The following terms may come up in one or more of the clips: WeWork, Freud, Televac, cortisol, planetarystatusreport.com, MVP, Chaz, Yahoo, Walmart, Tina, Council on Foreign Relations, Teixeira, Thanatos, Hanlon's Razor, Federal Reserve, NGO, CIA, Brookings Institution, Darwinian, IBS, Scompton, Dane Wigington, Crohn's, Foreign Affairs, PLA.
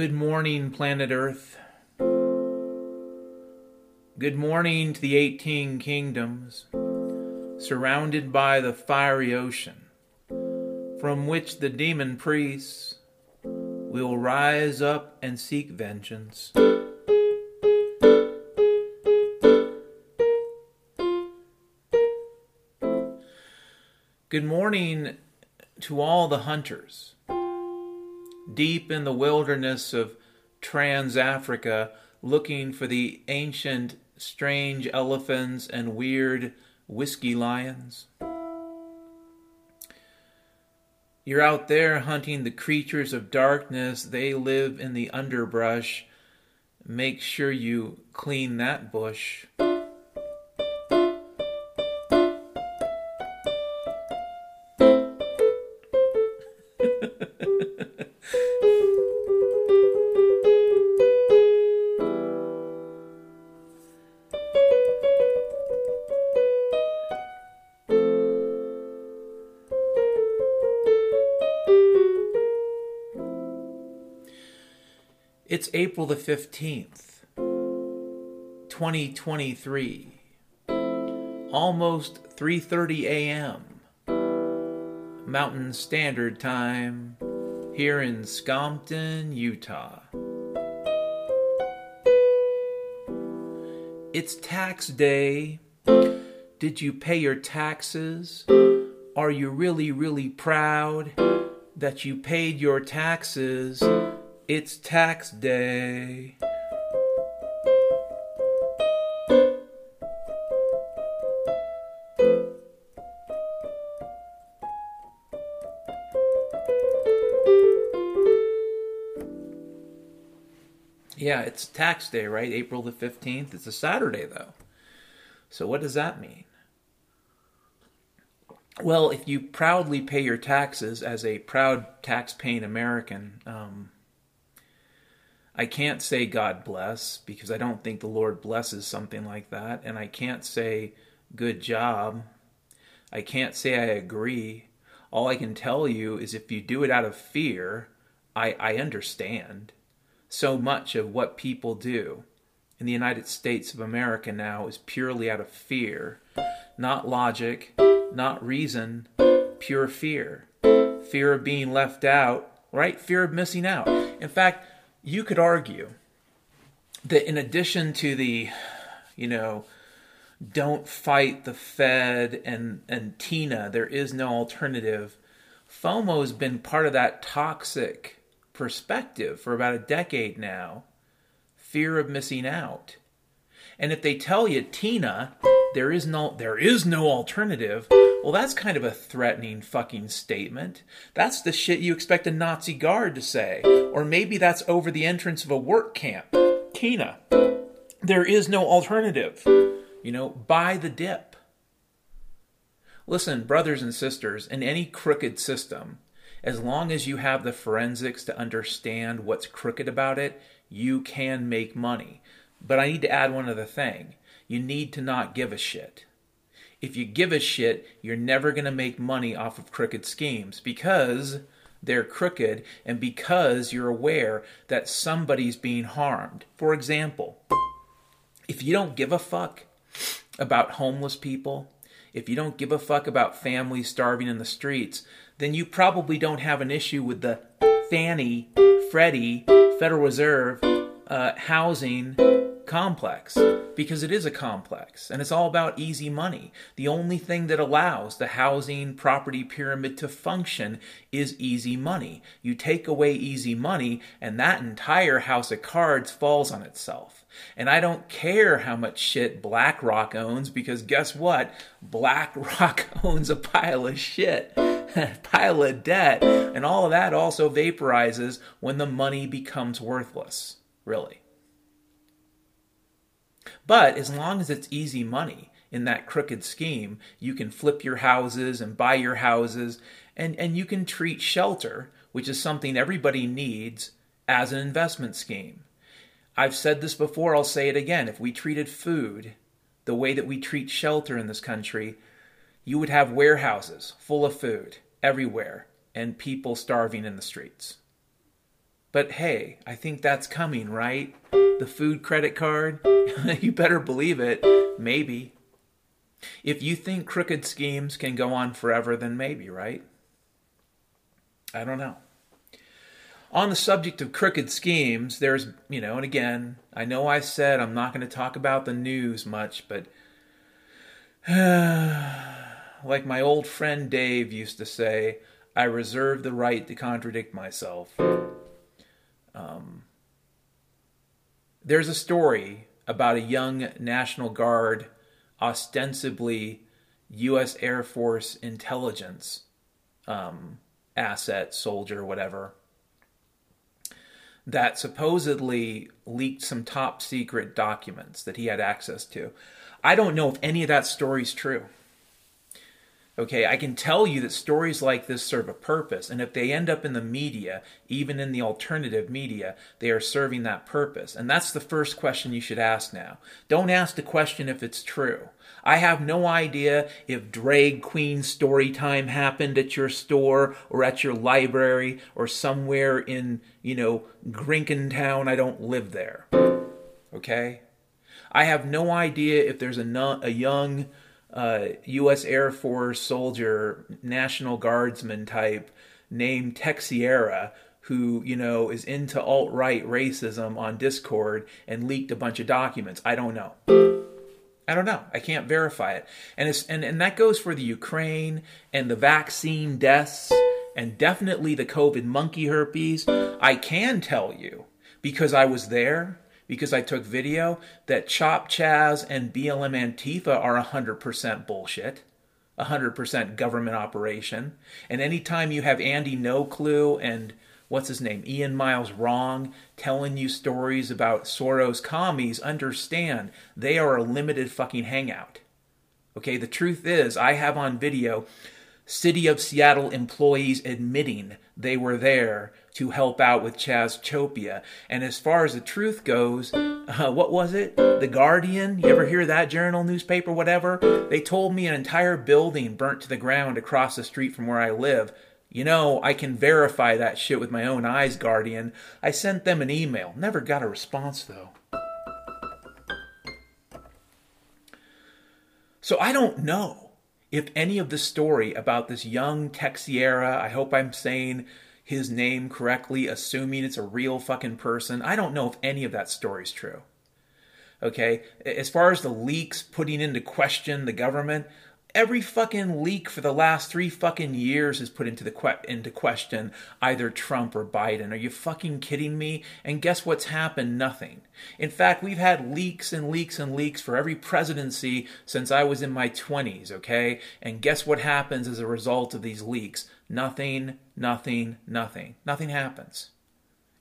Good morning, planet Earth. Good morning to the 18 kingdoms, surrounded by the fiery ocean, from which the demon priests will rise up and seek vengeance. Good morning to all the hunters, deep in the wilderness of Trans Africa, looking for the ancient, strange elephants and weird whiskey lions. You're out there hunting the creatures of darkness. They live in the underbrush. Make sure you clean that bush. It's April the 15th, 2023, almost 3:30 a.m. Mountain Standard Time, here in Scompton, Utah. It's tax day. Did you pay your taxes? Are you really, really proud that you paid your taxes? It's tax day. Yeah, it's tax day, right? April the 15th. It's a Saturday, though. So what does that mean? Well, if you proudly pay your taxes as a proud tax-paying American, I can't say God bless, because I don't think the Lord blesses something like that. And I can't say good job. I can't say I agree. All I can tell you is if you do it out of fear, I understand. So much of what people do in the United States of America now is purely out of fear. Not logic, not reason, pure fear. Fear of being left out, right? Fear of missing out. In fact, you could argue that in addition to the, don't fight the Fed and Tina, there is no alternative, FOMO's been part of that toxic perspective for about a decade now. Fear of missing out. And if they tell you, Tina, there is no alternative, well, that's kind of a threatening fucking statement. That's the shit you expect a Nazi guard to say. Or maybe that's over the entrance of a work camp. Tina, there is no alternative. Buy the dip. Listen, brothers and sisters, in any crooked system, as long as you have the forensics to understand what's crooked about it, you can make money. But I need to add one other thing. You need to not give a shit. If you give a shit, you're never going to make money off of crooked schemes because they're crooked and because you're aware that somebody's being harmed. For example, if you don't give a fuck about homeless people, if you don't give a fuck about families starving in the streets, then you probably don't have an issue with the Fannie, Freddie, Federal Reserve, housing complex, because it is a complex and it's all about easy money. The only thing that allows the housing property pyramid to function is easy money. You take away easy money and that entire house of cards falls on itself. And I don't care how much shit BlackRock owns, because guess what? BlackRock owns a pile of shit, a pile of debt, and all of that also vaporizes when the money becomes worthless, really. But as long as it's easy money in that crooked scheme, you can flip your houses and buy your houses, and you can treat shelter, which is something everybody needs, as an investment scheme. I've said this before, I'll say it again. If we treated food the way that we treat shelter in this country, you would have warehouses full of food everywhere and people starving in the streets. But hey, I think that's coming, right? The food credit card? You better believe it. Maybe. If you think crooked schemes can go on forever, then maybe, right? I don't know. On the subject of crooked schemes, there's, and again, I know I said I'm not going to talk about the news much, but like my old friend Dave used to say, I reserve the right to contradict myself. There's a story about a young National Guard, ostensibly U.S. Air Force intelligence asset, soldier, whatever, that supposedly leaked some top secret documents that he had access to. I don't know if any of that story's true. Okay, I can tell you that stories like this serve a purpose, and if they end up in the media, even in the alternative media, they are serving that purpose. And that's the first question you should ask now. Don't ask the question if it's true. I have no idea if drag queen story time happened at your store or at your library or somewhere in, Grinkentown. I don't live there. Okay? I have no idea if there's a young U.S. Air Force soldier, National Guardsman type named Teixeira who, is into alt-right racism on Discord and leaked a bunch of documents. I don't know. I can't verify it. And and that goes for the Ukraine and the vaccine deaths and definitely the COVID monkey herpes. I can tell you because I was there, because I took video, that Chop, Chaz, and BLM Antifa are 100% bullshit, 100% government operation. And anytime you have Andy No Clue and, Ian Miles Wrong telling you stories about Soros commies, understand they are a limited fucking hangout. Okay, the truth is, I have on video City of Seattle employees admitting they were there to help out with Chaz Chopia. And as far as the truth goes, The Guardian? You ever hear that journal, newspaper, whatever? They told me an entire building burnt to the ground across the street from where I live. I can verify that shit with my own eyes, Guardian. I sent them an email. Never got a response, though. So I don't know if any of the story about this young Teixeira, I hope I'm saying his name correctly, assuming it's a real fucking person, I don't know if any of that story's true. Okay, as far as the leaks putting into question the government, every fucking leak for the last 3 fucking years is put into question either Trump or Biden. Are you fucking kidding me? And guess what's happened? Nothing. In fact, we've had leaks and leaks and leaks for every presidency since I was in my 20s, okay? And guess what happens as a result of these leaks? Nothing, nothing, nothing. Nothing happens.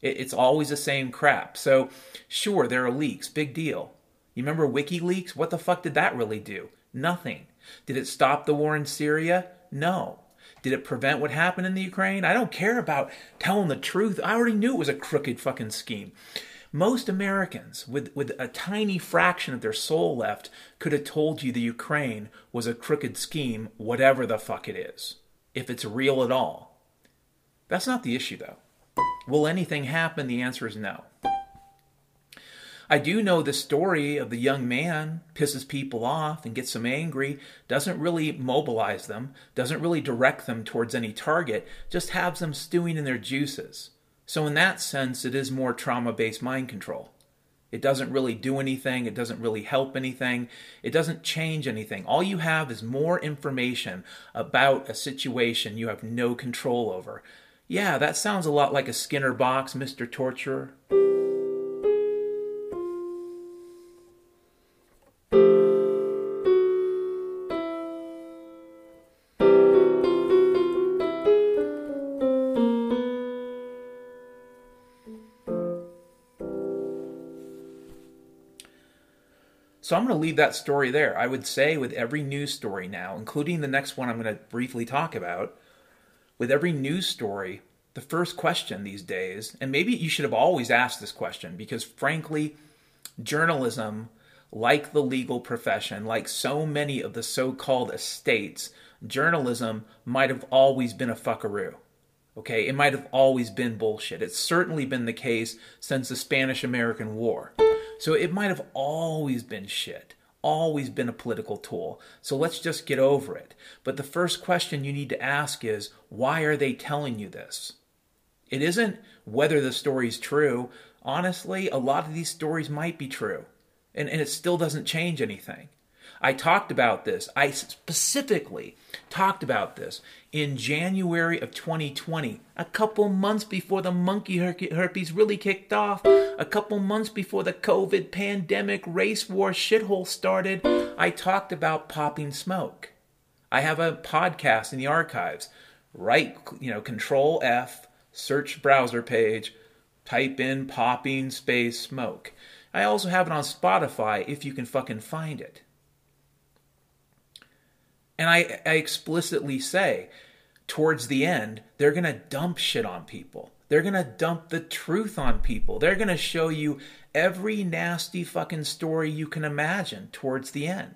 It's always the same crap. So, sure, there are leaks. Big deal. You remember WikiLeaks? What the fuck did that really do? Nothing. Did it stop the war in Syria? No. Did it prevent what happened in the Ukraine? I don't care about telling the truth. I already knew it was a crooked fucking scheme. Most Americans, with a tiny fraction of their soul left, could have told you the Ukraine was a crooked scheme, whatever the fuck it is, if it's real at all. That's not the issue, though. Will anything happen? The answer is no. I do know the story of the young man pisses people off and gets them angry, doesn't really mobilize them, doesn't really direct them towards any target, just has them stewing in their juices. So in that sense, it is more trauma-based mind control. It doesn't really do anything. It doesn't really help anything. It doesn't change anything. All you have is more information about a situation you have no control over. Yeah, that sounds a lot like a Skinner box, Mr. Torturer. So I'm going to leave that story there. I would say with every news story now, including the next one I'm going to briefly talk about, with every news story, the first question these days, and maybe you should have always asked this question because frankly, journalism, like the legal profession, like so many of the so-called estates, journalism might have always been a fuckaroo. Okay, it might have always been bullshit. It's certainly been the case since the Spanish-American War. So it might have always been shit, always been a political tool. So let's just get over it. But the first question you need to ask is, why are they telling you this? It isn't whether the story's true. Honestly, a lot of these stories might be true, and it still doesn't change anything. I talked about this. I specifically talked about this in January of 2020, a couple months before the monkey herpes really kicked off, a couple months before the COVID pandemic race war shithole started. I talked about popping smoke. I have a podcast in the archives. Right, Control F, search browser page, type in popping space smoke. I also have it on Spotify if you can fucking find it. And I explicitly say, towards the end, they're going to dump shit on people. They're going to dump the truth on people. They're going to show you every nasty fucking story you can imagine towards the end.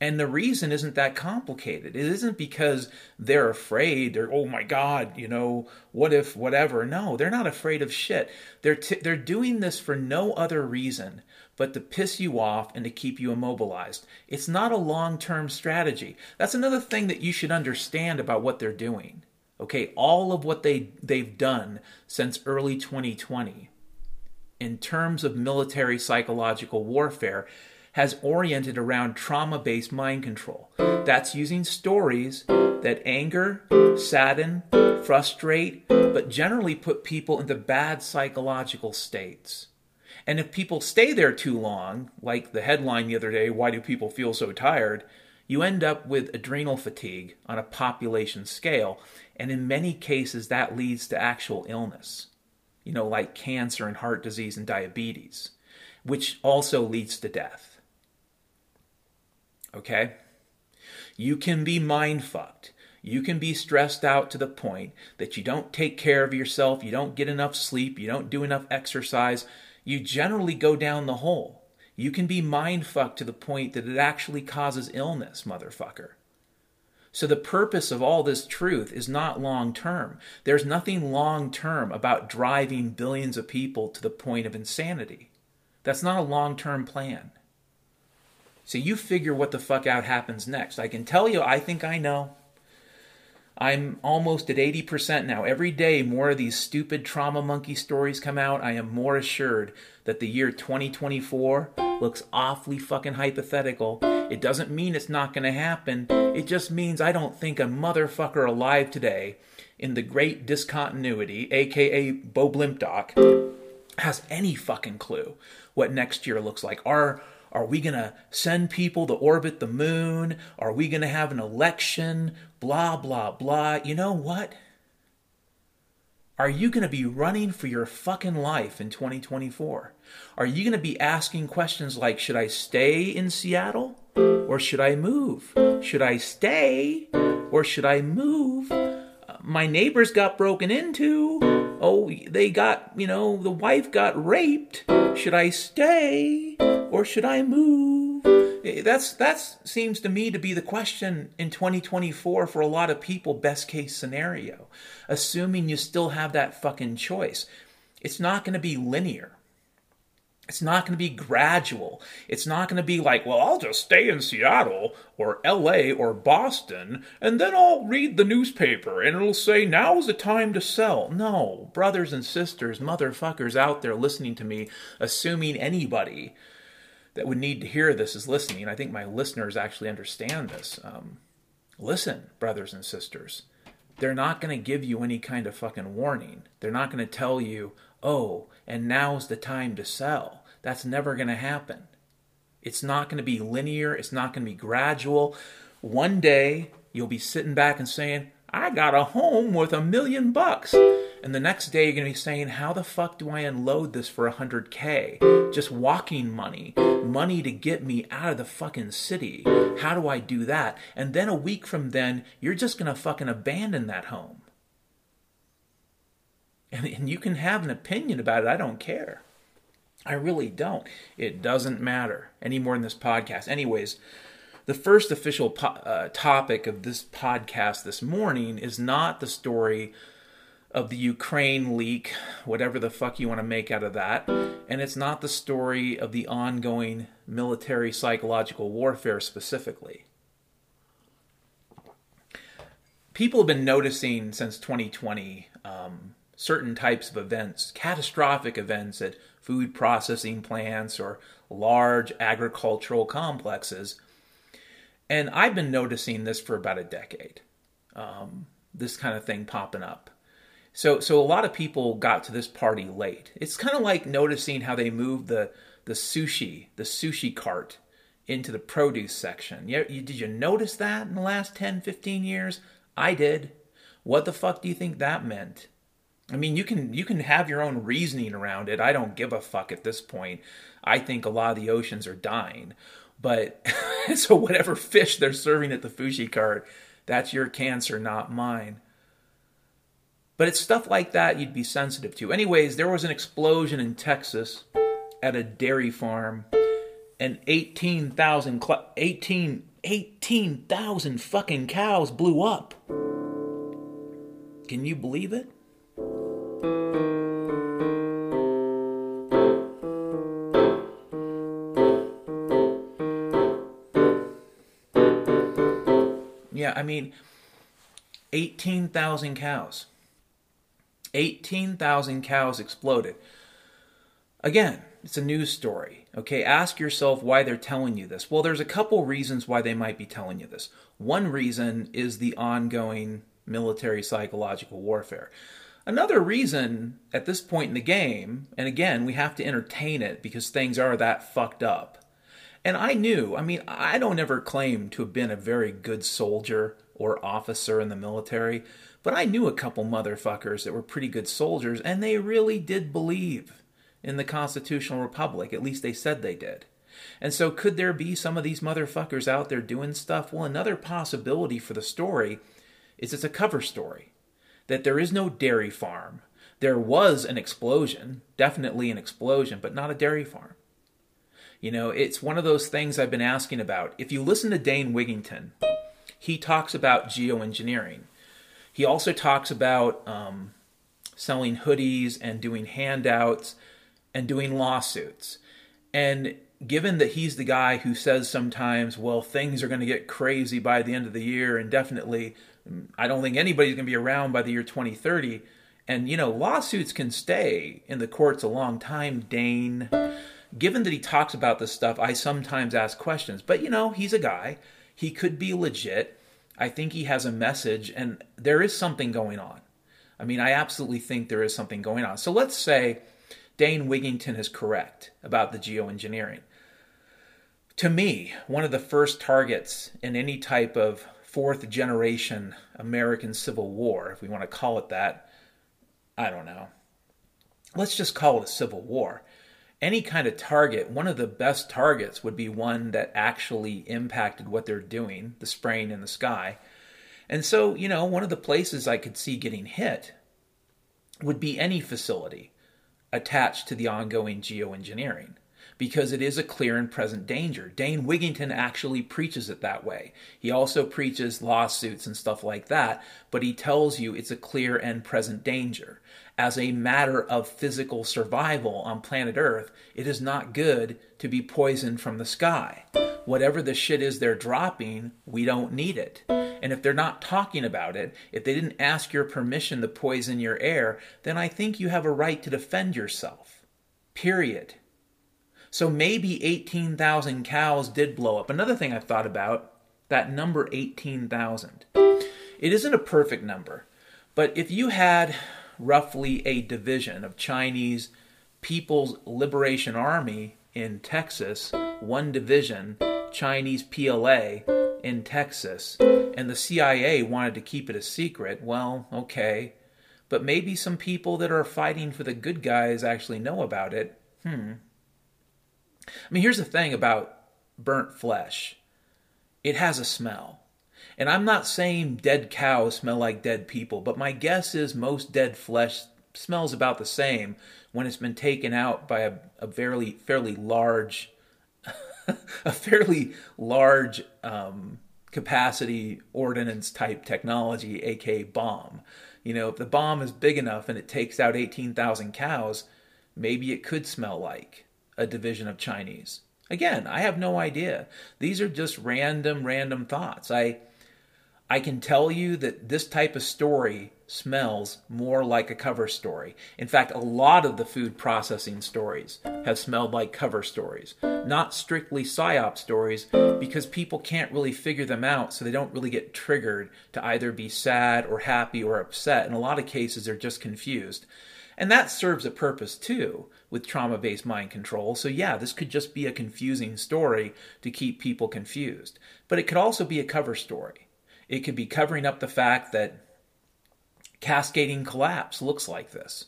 And the reason isn't that complicated. It isn't because they're afraid or, oh my God, what if whatever. No, they're not afraid of shit. They're doing this for no other reason but to piss you off and to keep you immobilized. It's not a long-term strategy. That's another thing that you should understand about what they're doing. Okay, all of what they've done since early 2020 in terms of military psychological warfare has oriented around trauma-based mind control. That's using stories that anger, sadden, frustrate, but generally put people into bad psychological states. And if people stay there too long, like the headline the other day, why do people feel so tired? You end up with adrenal fatigue on a population scale. And in many cases, that leads to actual illness, like cancer and heart disease and diabetes, which also leads to death. Okay? You can be mind fucked. You can be stressed out to the point that you don't take care of yourself, you don't get enough sleep, you don't do enough exercise. You generally go down the hole. You can be mind fucked to the point that it actually causes illness, motherfucker. So the purpose of all this truth is not long term. There's nothing long term about driving billions of people to the point of insanity. That's not a long term plan. So you figure what the fuck out happens next. I can tell you, I think I know. I'm almost at 80% now. Every day more of these stupid trauma monkey stories come out. I am more assured that the year 2024 looks awfully fucking hypothetical. It doesn't mean it's not going to happen. It just means I don't think a motherfucker alive today in the great discontinuity, aka Bo Blimp Doc, has any fucking clue what next year looks like. Are we going to send people to orbit the moon? Are we going to have an election? Blah, blah, blah. You know what? Are you going to be running for your fucking life in 2024? Are you going to be asking questions like, should I stay in Seattle or should I move? Should I stay or should I move? My neighbors got broken into. Oh, they got, the wife got raped. Should I stay? Or should I move? That seems to me to be the question in 2024 for a lot of people, best case scenario. Assuming you still have that fucking choice. It's not going to be linear. It's not going to be gradual. It's not going to be like, well, I'll just stay in Seattle or LA or Boston and then I'll read the newspaper and it'll say, now is the time to sell. No, brothers and sisters, motherfuckers out there listening to me, assuming anybody that would need to hear this is listening. I think my listeners actually understand this. Listen, brothers and sisters. They're not going to give you any kind of fucking warning. They're not going to tell you, oh, and now's the time to sell. That's never going to happen. It's not going to be linear. It's not going to be gradual. One day, you'll be sitting back and saying, I got a home worth $1 million. And the next day you're going to be saying, how the fuck do I unload this for $100K? Just walking money to get me out of the fucking city. How do I do that? And then a week from then, you're just going to fucking abandon that home. And you can have an opinion about it. I don't care. I really don't. It doesn't matter anymore in this podcast. Anyways, The first official topic of this podcast this morning is not the story of the Ukraine leak, whatever the fuck you want to make out of that, and it's not the story of the ongoing military psychological warfare specifically. People have been noticing since 2020 certain types of events, catastrophic events at food processing plants or large agricultural complexes. And I've been noticing this for about a decade, this kind of thing popping up. So a lot of people got to this party late. It's kind of like noticing how they moved the sushi cart into the produce section. Did you notice that in the last 10, 15 years? I did. What the fuck do you think that meant? I mean, you can have your own reasoning around it. I don't give a fuck at this point. I think a lot of the oceans are dying. But so whatever fish they're serving at the sushi cart, that's your cancer, not mine. But it's stuff like that you'd be sensitive to. Anyways, there was an explosion in Texas at a dairy farm, and 18,000 fucking cows blew up. Can you believe it? Yeah, I mean, 18,000 cows. 18,000 cows exploded. Again, it's a news story, okay? Ask yourself why they're telling you this. Well, there's a couple reasons why they might be telling you this. One reason is the ongoing military psychological warfare. Another reason at this point in the game, and again, we have to entertain it because things are that fucked up. And I don't ever claim to have been a very good soldier or officer in the military, but I knew a couple motherfuckers that were pretty good soldiers, and they really did believe in the Constitutional Republic. At least they said they did. And so could there be some of these motherfuckers out there doing stuff? Well, another possibility for the story is it's a cover story, that there is no dairy farm. There was an explosion, definitely an explosion, but not a dairy farm. You know, it's one of those things I've been asking about. If you listen to Dane Wigington, he talks about geoengineering. He also talks about selling hoodies and doing handouts and doing lawsuits. And given that he's the guy who says sometimes, well, things are going to get crazy by the end of the year, and definitely I don't think anybody's going to be around by the year 2030. And, you know, lawsuits can stay in the courts a long time, Dane. Given that he talks about this stuff, I sometimes ask questions. But, you know, he's a guy. He could be legit. I think he has a message, and there is something going on. I mean, I absolutely think there is something going on. So let's say Dane Wigington is correct about the geoengineering. To me, one of the first targets in any type of fourth-generation American Civil War, if we want to call it that, I don't know. Let's just call it a Civil War. Any kind of target, one of the best targets would be one that actually impacted what they're doing, the spraying in the sky. And so, you know, one of the places I could see getting hit would be any facility attached to the ongoing geoengineering, because it is a clear and present danger. Dane Wigington actually preaches it that way. He also preaches lawsuits and stuff like that, but he tells you it's a clear and present danger. As a matter of physical survival on planet Earth, it is not good to be poisoned from the sky. Whatever the shit is they're dropping, we don't need it. And if they're not talking about it, if they didn't ask your permission to poison your air, then I think you have a right to defend yourself. Period. So maybe 18,000 cows did blow up. Another thing I've thought about, that number 18,000. It isn't a perfect number, but if you had roughly a division of Chinese People's Liberation Army in Texas, one division, Chinese PLA in Texas, and the CIA wanted to keep it a secret, well, okay. But maybe some people that are fighting for the good guys actually know about it. I mean, here's the thing about burnt flesh. It has a smell. And I'm not saying dead cows smell like dead people, but my guess is most dead flesh smells about the same when it's been taken out by a fairly large a fairly large capacity ordnance type technology, aka bomb. You know, if the bomb is big enough and it takes out 18,000 cows, maybe it could smell like a division of Chinese. Again, I have no idea. These are just random thoughts. I can tell you that this type of story smells more like a cover story. In fact, a lot of the food processing stories have smelled like cover stories, not strictly PSYOP stories, because people can't really figure them out, so they don't really get triggered to either be sad or happy or upset. In a lot of cases, they're just confused. And that serves a purpose, too, with trauma-based mind control. So yeah, this could just be a confusing story to keep people confused. But it could also be a cover story. It could be covering up the fact that cascading collapse looks like this.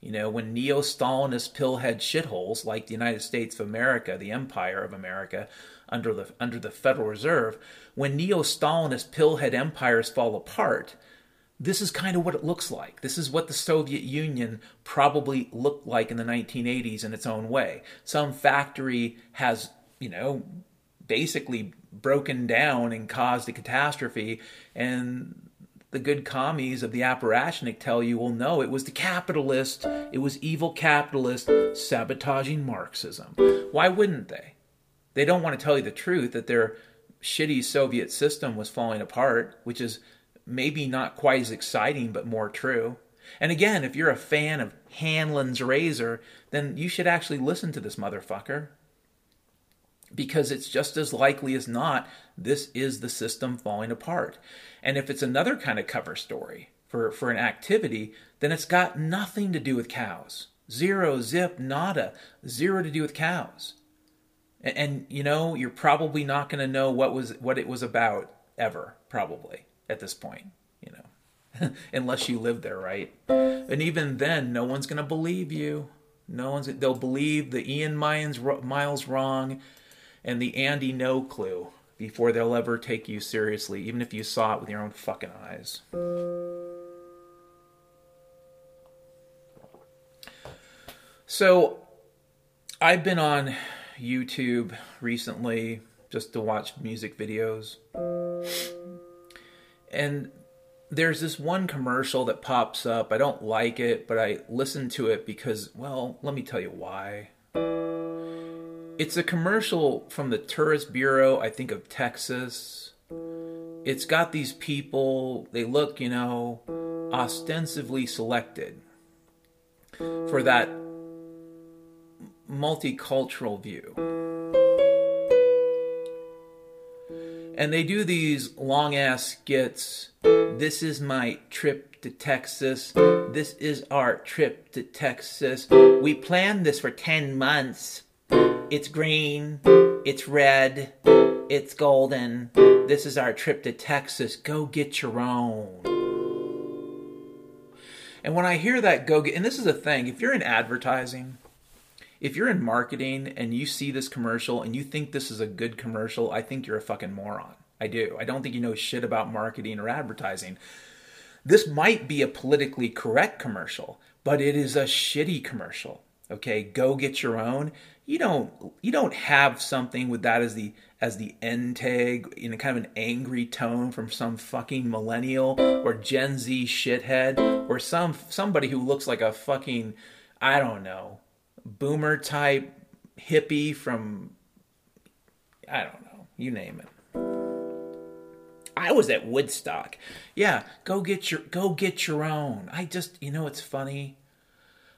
You know, when neo-Stalinist pillhead shitholes like the United States of America, the Empire of America, under the Federal Reserve, when neo-Stalinist pillhead empires fall apart, this is kind of what it looks like. This is what the Soviet Union probably looked like in the 1980s in its own way. Some factory has, you know, basically broken down and caused a catastrophe, and the good commies of the apparatchnik tell you, well, no, it was the capitalist, it was evil capitalists sabotaging Marxism. Why wouldn't they? They don't want to tell you the truth that their shitty Soviet system was falling apart, which is maybe not quite as exciting, but more true. And again, if you're a fan of Hanlon's Razor, then you should actually listen to this motherfucker, because it's just as likely as not, this is the system falling apart. And if it's another kind of cover story for an activity, then it's got nothing to do with cows. Zero, zip, nada. Zero to do with cows. And you know, you're probably not going to know what it was about ever, probably, at this point, you know, unless you live there, right? And even then, no one's going to believe you. They'll believe the Ian Miles Wrong and the Andy No Clue before they'll ever take you seriously, even if you saw it with your own fucking eyes. So, I've been on YouTube recently just to watch music videos. And there's this one commercial that pops up. I don't like it, but I listen to it because, well, let me tell you why. It's a commercial from the Tourist Bureau, I think, of Texas. It's got these people, they look, you know, ostensibly selected for that multicultural view. And they do these long-ass skits. This is my trip to Texas. This is our trip to Texas. We planned this for 10 months. It's green, it's red, it's golden. This is our trip to Texas. Go get your own. And when I hear that, and this is the thing, if you're in advertising, if you're in marketing and you see this commercial and you think this is a good commercial, I think you're a fucking moron. I do. I don't think you know shit about marketing or advertising. This might be a politically correct commercial, but it is a shitty commercial. Okay, go get your own. You don't have something with that as the end tag in kind of an angry tone from some fucking millennial or Gen Z shithead or somebody who looks like a fucking, I don't know, boomer type hippie from, I don't know, you name it. I was at Woodstock. Yeah, go get your own. I just, you know, it's funny.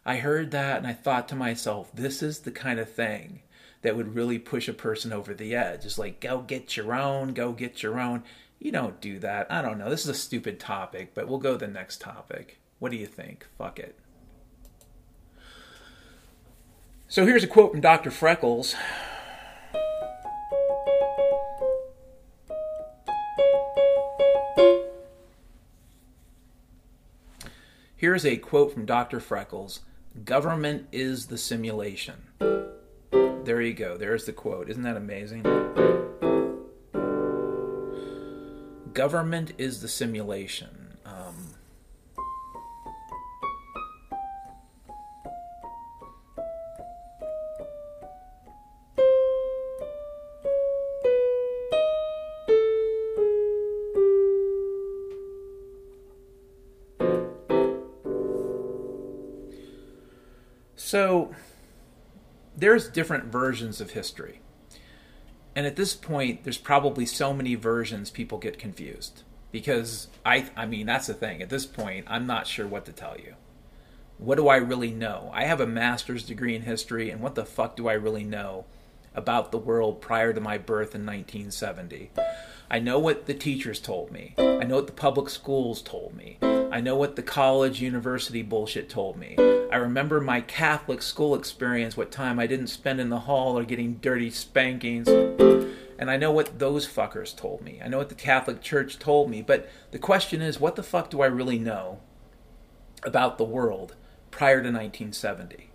I heard that and I thought to myself, this is the kind of thing that would really push a person over the edge. It's like, go get your own, go get your own. You don't do that. I don't know. This is a stupid topic, but we'll go to the next topic. What do you think? Fuck it. So here's a quote from Dr. Freckles. Here's a quote from Dr. Freckles. Government is the simulation. There you go. There's the quote. Isn't that amazing? Government is the simulation. So there's different versions of history. And at this point, there's probably so many versions people get confused. Because, I mean, that's the thing. At this point, I'm not sure what to tell you. What do I really know? I have a master's degree in history, and what the fuck do I really know about the world prior to my birth in 1970? I know what the teachers told me. I know what the public schools told me. I know what the college, university bullshit told me. I remember my Catholic school experience, what time I didn't spend in the hall or getting dirty spankings. And I know what those fuckers told me. I know what the Catholic Church told me. But the question is, what the fuck do I really know about the world prior to 1970?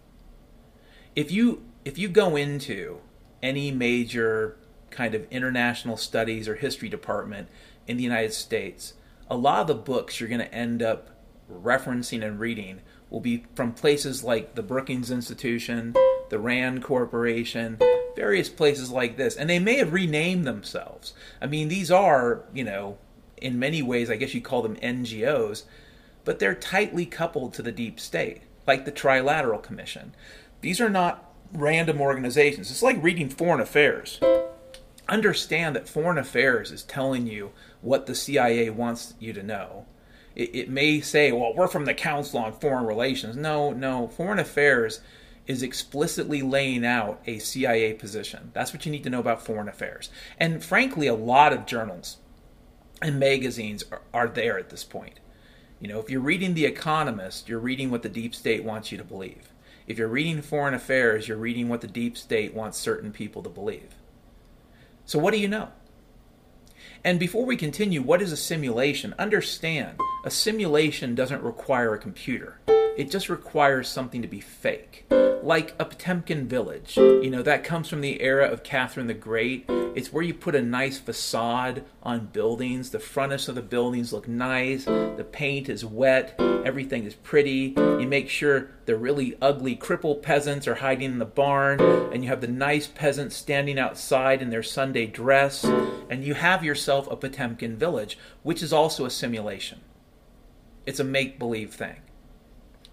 If you go into any major kind of international studies or history department in the United States, a lot of the books you're going to end up referencing and reading will be from places like the Brookings Institution, the RAND Corporation, various places like this. And they may have renamed themselves. I mean, these are, you know, in many ways, I guess you call them NGOs, but they're tightly coupled to the deep state, like the Trilateral Commission. These are not random organizations. It's like reading Foreign Affairs. Understand that Foreign Affairs is telling you what the CIA wants you to know. It may say, well, we're from the Council on Foreign Relations. No. Foreign Affairs is explicitly laying out a CIA position. That's what you need to know about Foreign Affairs. And frankly, a lot of journals and magazines are there at this point. You know, if you're reading The Economist, you're reading what the deep state wants you to believe. If you're reading Foreign Affairs, you're reading what the deep state wants certain people to believe. So what do you know? And before we continue, what is a simulation? Understand, a simulation doesn't require a computer. It just requires something to be fake. Like a Potemkin village. You know, that comes from the era of Catherine the Great. It's where you put a nice facade on buildings. The frontispiece of the buildings look nice. The paint is wet. Everything is pretty. You make sure the really ugly crippled peasants are hiding in the barn. And you have the nice peasants standing outside in their Sunday dress. And you have yourself a Potemkin village, which is also a simulation. It's a make-believe thing.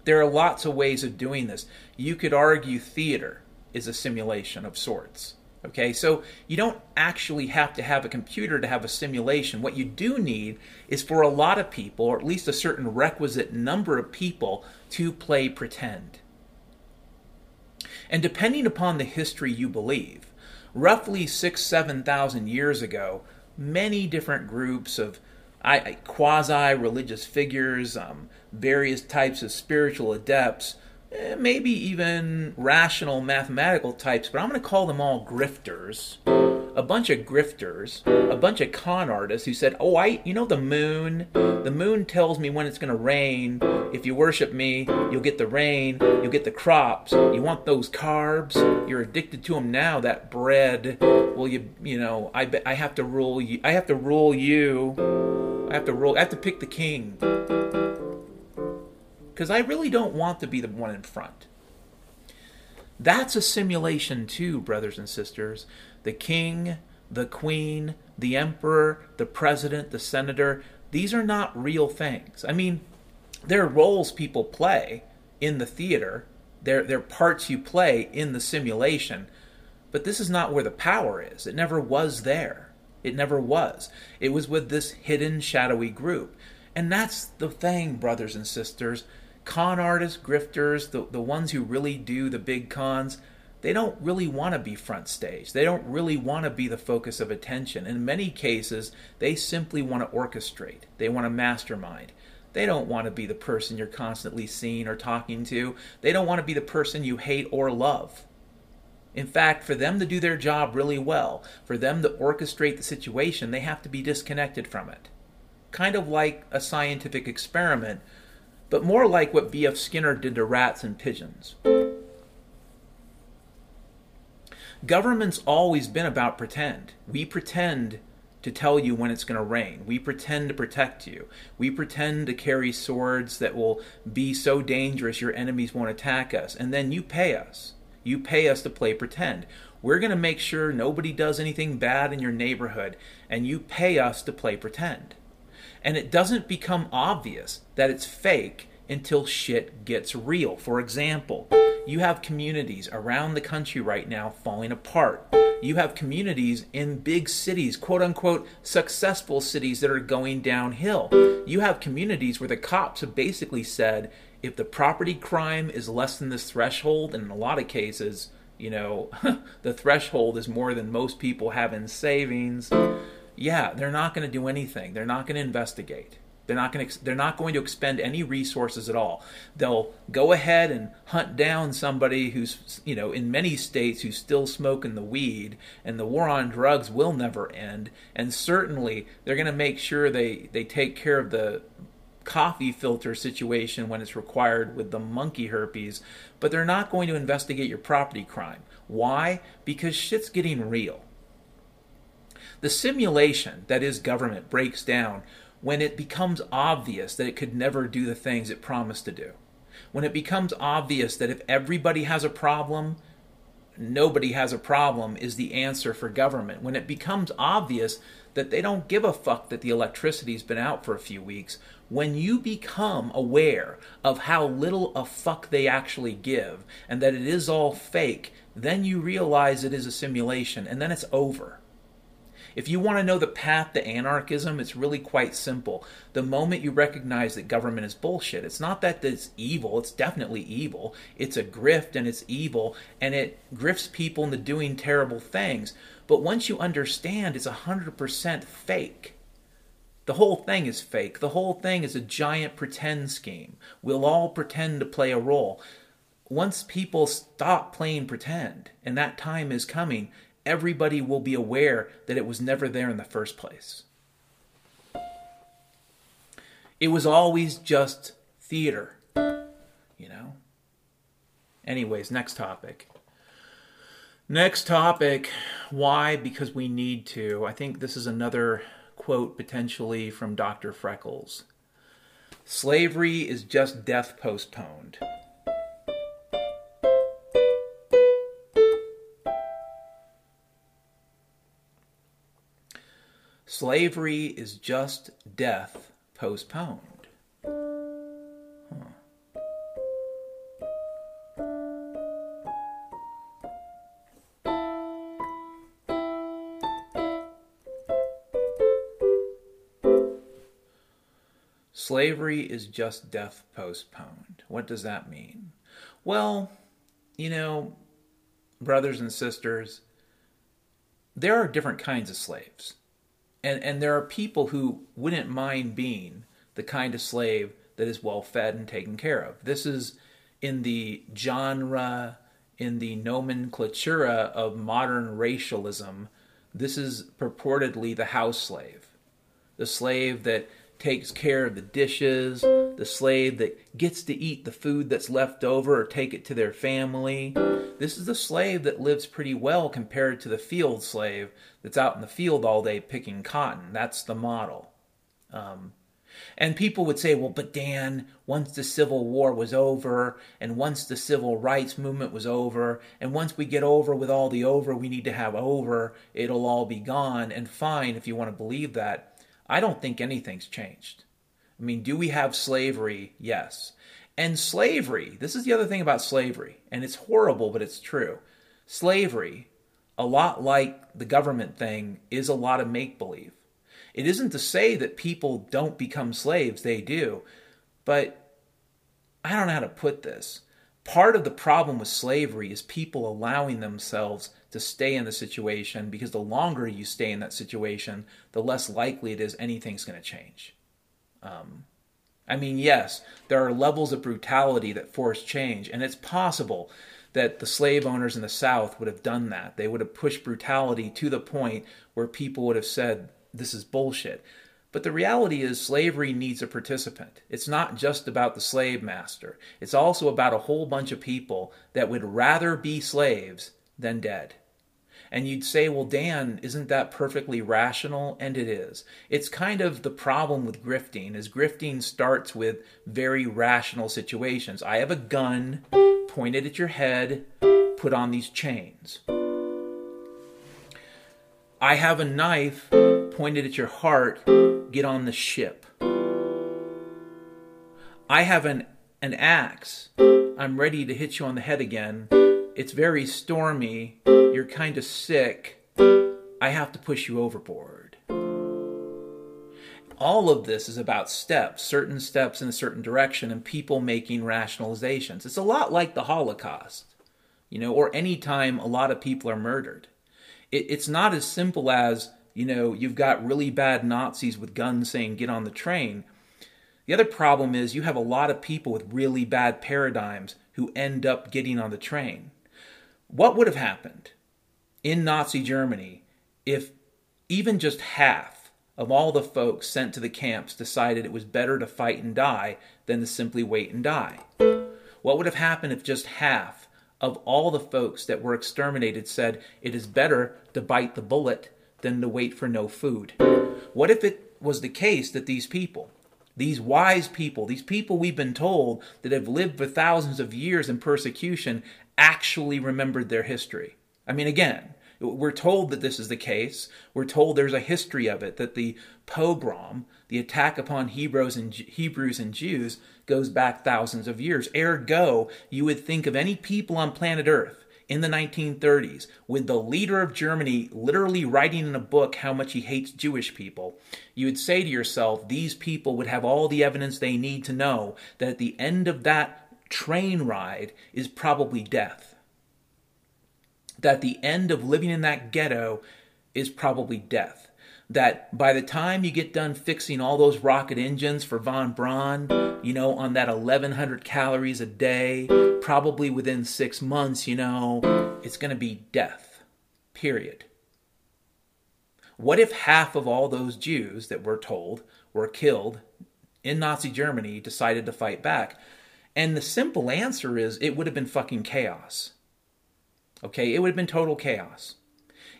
There are lots of ways of doing this. You could argue theater is a simulation of sorts. Okay, so you don't actually have to have a computer to have a simulation. What you do need is for a lot of people, or at least a certain requisite number of people, to play pretend. And depending upon the history you believe, roughly 6,000-7,000 years ago, many different groups of quasi-religious figures, various types of spiritual adepts, maybe even rational mathematical types, but I'm going to call them all grifters. A bunch of grifters, a bunch of con artists who said, oh, you know the moon tells me when it's going to rain. If you worship me, you'll get the rain, you'll get the crops, you want those carbs, you're addicted to them now, that bread. Well, you know, I have to rule you, I have to rule you, I have to pick the king. Because I really don't want to be the one in front. That's a simulation too, brothers and sisters. The king, the queen, the emperor, the president, the senator, these are not real things. I mean, they're roles people play in the theater. They're parts you play in the simulation. But this is not where the power is. It never was there. It never was. It was with this hidden, shadowy group. And that's the thing, brothers and sisters. Con artists, grifters, the ones who really do the big cons, they don't really want to be front stage. They don't really want to be the focus of attention. In many cases, they simply want to orchestrate. They want to mastermind. They don't want to be the person you're constantly seeing or talking to. They don't want to be the person you hate or love. In fact, for them to do their job really well, for them to orchestrate the situation, they have to be disconnected from it. Kind of like a scientific experiment, but more like what B.F. Skinner did to rats and pigeons. Government's always been about pretend. We pretend to tell you when it's going to rain. We pretend to protect you. We pretend to carry swords that will be so dangerous your enemies won't attack us. And then you pay us. You pay us to play pretend. We're going to make sure nobody does anything bad in your neighborhood, and you pay us to play pretend. And it doesn't become obvious that it's fake until shit gets real. For example, you have communities around the country right now falling apart. You have communities in big cities, quote-unquote successful cities, that are going downhill. You have communities where the cops have basically said, if the property crime is less than this threshold, and in a lot of cases, you know, the threshold is more than most people have in savings, yeah, they're not going to do anything. They're not going to investigate. They're not going to expend any resources at all. They'll go ahead and hunt down somebody who's, you know, in many states who's still smoking the weed, and the war on drugs will never end. And certainly they're going to make sure they take care of the coffee filter situation when it's required with the monkey herpes, but they're not going to investigate your property crime. Why? Because shit's getting real. The simulation that is government breaks down when it becomes obvious that it could never do the things it promised to do. When it becomes obvious that if everybody has a problem, nobody has a problem is the answer for government. When it becomes obvious that they don't give a fuck that the electricity's been out for a few weeks. When you become aware of how little a fuck they actually give and that it is all fake, then you realize it is a simulation, and then it's over. If you want to know the path to anarchism, it's really quite simple. The moment you recognize that government is bullshit, it's not that it's evil, it's definitely evil. It's a grift and it's evil, and it grifts people into doing terrible things. But once you understand it's 100% fake, the whole thing is fake. The whole thing is a giant pretend scheme. We'll all pretend to play a role. Once people stop playing pretend, and that time is coming, everybody will be aware that it was never there in the first place. It was always just theater, you know? Anyways, next topic. Next topic, why? Because we need to. I think this is another quote potentially from Dr. Freckles. Slavery is just death postponed. Slavery is just death postponed. Slavery is just death postponed. What does that mean? Well, you know, brothers and sisters, there are different kinds of slaves. And there are people who wouldn't mind being the kind of slave that is well-fed and taken care of. This is in the genre, in the nomenclature of modern racialism, this is purportedly the house slave. The slave that takes care of the dishes, the slave that gets to eat the food that's left over or take it to their family. This is the slave that lives pretty well compared to the field slave that's out in the field all day picking cotton. That's the model. And people would say, well, but Dan, once the Civil War was over, and once the Civil Rights Movement was over, and once we get over with all the over we need to have over, it'll all be gone. And fine, if you want to believe that. I don't think anything's changed. I mean, do we have slavery? Yes. And slavery, this is the other thing about slavery, and it's horrible, but it's true. Slavery, a lot like the government thing, is a lot of make-believe. It isn't to say that people don't become slaves, they do. But I don't know how to put this. Part of the problem with slavery is people allowing themselves to stay in the situation, because the longer you stay in that situation, the less likely it is anything's going to change. I mean, yes, there are levels of brutality that force change, and it's possible that the slave owners in the South would have done that. They would have pushed brutality to the point where people would have said, this is bullshit. But the reality is slavery needs a participant. It's not just about the slave master. It's also about a whole bunch of people that would rather be slaves than dead. And you'd say, well, Dan, isn't that perfectly rational? And it is. It's kind of the problem with grifting, is grifting starts with very rational situations. I have a gun pointed at your head, put on these chains. I have a knife pointed at your heart, get on the ship. I have an an axe. I'm ready to hit you on the head again. It's very stormy. You're kind of sick. I have to push you overboard. All of this is about steps, certain steps in a certain direction, and people making rationalizations. It's a lot like the Holocaust, you know, or any time a lot of people are murdered. It's not as simple as, you know, you've got really bad Nazis with guns saying, get on the train. The other problem is you have a lot of people with really bad paradigms who end up getting on the train. What would have happened in Nazi Germany if even just half of all the folks sent to the camps decided it was better to fight and die than to simply wait and die? What would have happened if just half of all the folks that were exterminated said it is better to bite the bullet than to wait for no food? What if it was the case that these people, these wise people, these people we've been told that have lived for thousands of years in persecution actually remembered their history? I mean, again, we're told that this is the case. We're told there's a history of it, that the pogrom, the attack upon Hebrews and Jews, goes back thousands of years. Ergo, you would think of any people on planet Earth in the 1930s with the leader of Germany literally writing in a book how much he hates Jewish people. You would say to yourself, these people would have all the evidence they need to know that at the end of that train ride is probably death. That the end of living in that ghetto is probably death. That by the time you get done fixing all those rocket engines for von Braun, you know, on that 1,100 calories a day, probably within 6 months, you know, it's going to be death. Period. What if half of all those Jews that we're told were killed in Nazi Germany decided to fight back? And the simple answer is it would have been fucking chaos. Okay, it would have been total chaos.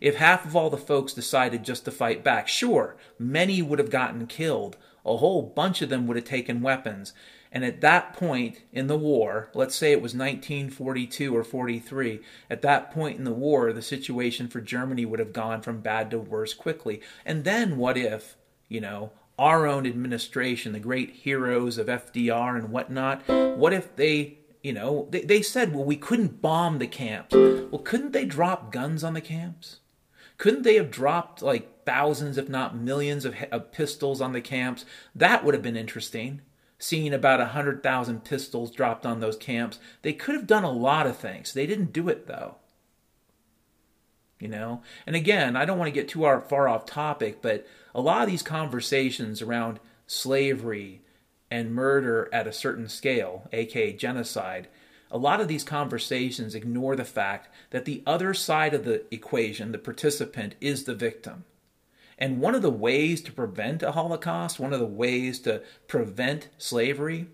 If half of all the folks decided just to fight back, sure, many would have gotten killed. A whole bunch of them would have taken weapons. And at that point in the war, let's say it was 1942 or 43, at that point in the war, the situation for Germany would have gone from bad to worse quickly. And then what if, you know, our own administration, the great heroes of FDR and whatnot, what if they... You know, they said, well, we couldn't bomb the camps. Well, couldn't they drop guns on the camps? Couldn't they have dropped like thousands, if not millions, of pistols on the camps? That would have been interesting, seeing about 100,000 pistols dropped on those camps. They could have done a lot of things. They didn't do it, though. You know? And again, I don't want to get too far off topic, but a lot of these conversations around slavery and murder at a certain scale, aka genocide, a lot of these conversations ignore the fact that the other side of the equation, the participant, is the victim. And one of the ways to prevent a Holocaust, one of the ways to prevent slavery,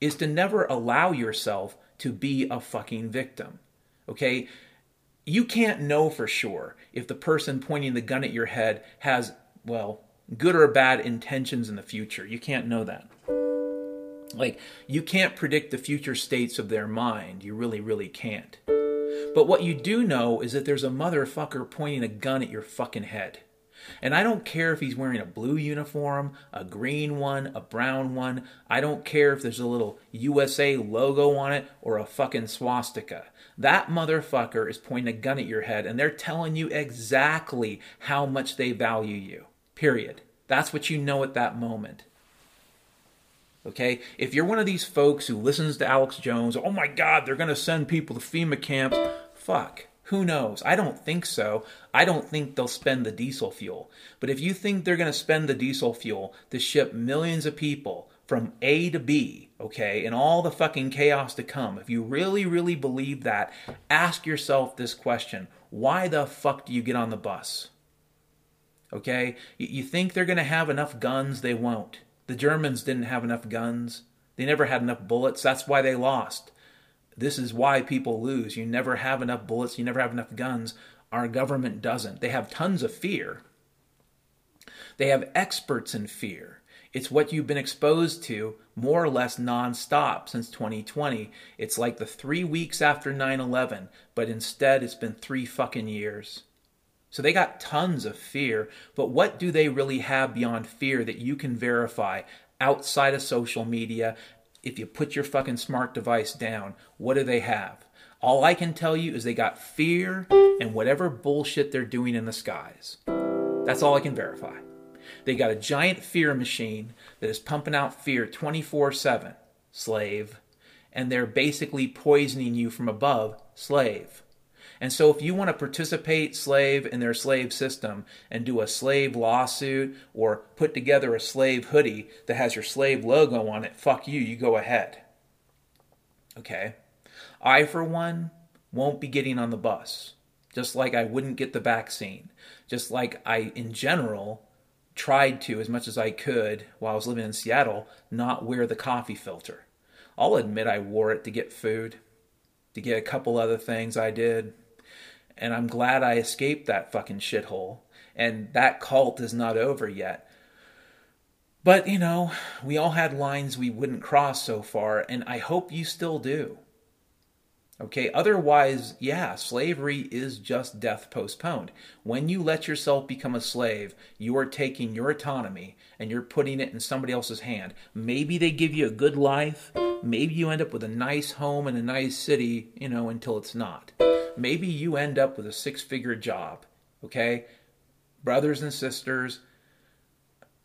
is to never allow yourself to be a fucking victim. Okay? You can't know for sure if the person pointing the gun at your head has, well, good or bad intentions in the future. You can't know that. Like, you can't predict the future states of their mind. You really, really can't. But what you do know is that there's a motherfucker pointing a gun at your fucking head. And I don't care if he's wearing a blue uniform, a green one, a brown one. I don't care if there's a little USA logo on it or a fucking swastika. That motherfucker is pointing a gun at your head, and they're telling you exactly how much they value you. Period. That's what you know at that moment. Okay, if you're one of these folks who listens to Alex Jones, oh my God, they're going to send people to FEMA camps. Fuck, who knows? I don't think so. I don't think they'll spend the diesel fuel. But if you think they're going to spend the diesel fuel to ship millions of people from A to B, okay, and all the fucking chaos to come, if you really, really believe that, ask yourself this question. Why the fuck do you get on the bus? Okay, you think they're going to have enough guns? They won't. The Germans didn't have enough guns. They never had enough bullets. That's why they lost. This is why people lose. You never have enough bullets. You never have enough guns. Our government doesn't. They have tons of fear. They have experts in fear. It's what you've been exposed to more or less nonstop since 2020. It's like the 3 weeks after 9/11, but instead it's been 3 fucking years. So they got tons of fear, but what do they really have beyond fear that you can verify outside of social media, if you put your fucking smart device down, what do they have? All I can tell you is they got fear and whatever bullshit they're doing in the skies. That's all I can verify. They got a giant fear machine that is pumping out fear 24/7, slave. And they're basically poisoning you from above, slave. And so if you want to participate, slave, in their slave system and do a slave lawsuit or put together a slave hoodie that has your slave logo on it, fuck you, you go ahead. Okay? I, for one, won't be getting on the bus. Just like I wouldn't get the vaccine. Just like I, in general, tried to, as much as I could, while I was living in Seattle, not wear the coffee filter. I'll admit I wore it to get food, to get a couple other things I did. And I'm glad I escaped that fucking shithole. And that cult is not over yet. But, you know, we all had lines we wouldn't cross so far, and I hope you still do. Okay, otherwise, yeah, slavery is just death postponed. When you let yourself become a slave, you are taking your autonomy and you're putting it in somebody else's hand. Maybe they give you a good life. Maybe you end up with a nice home in a nice city, you know, until it's not. Maybe you end up with a six-figure job, okay? Brothers and sisters,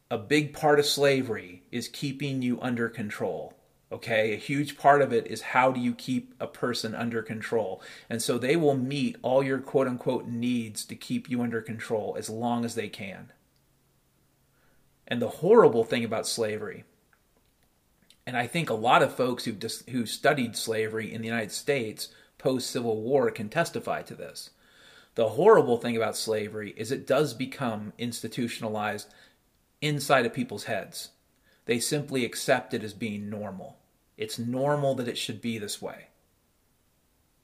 a big part of slavery is keeping you under control. Okay, a huge part of it is how do you keep a person under control? And so they will meet all your quote-unquote needs to keep you under control as long as they can. And the horrible thing about slavery, and I think a lot of folks who studied slavery in the United States post-Civil War can testify to this. The horrible thing about slavery is it does become institutionalized inside of people's heads. They simply accept it as being normal. It's normal that it should be this way.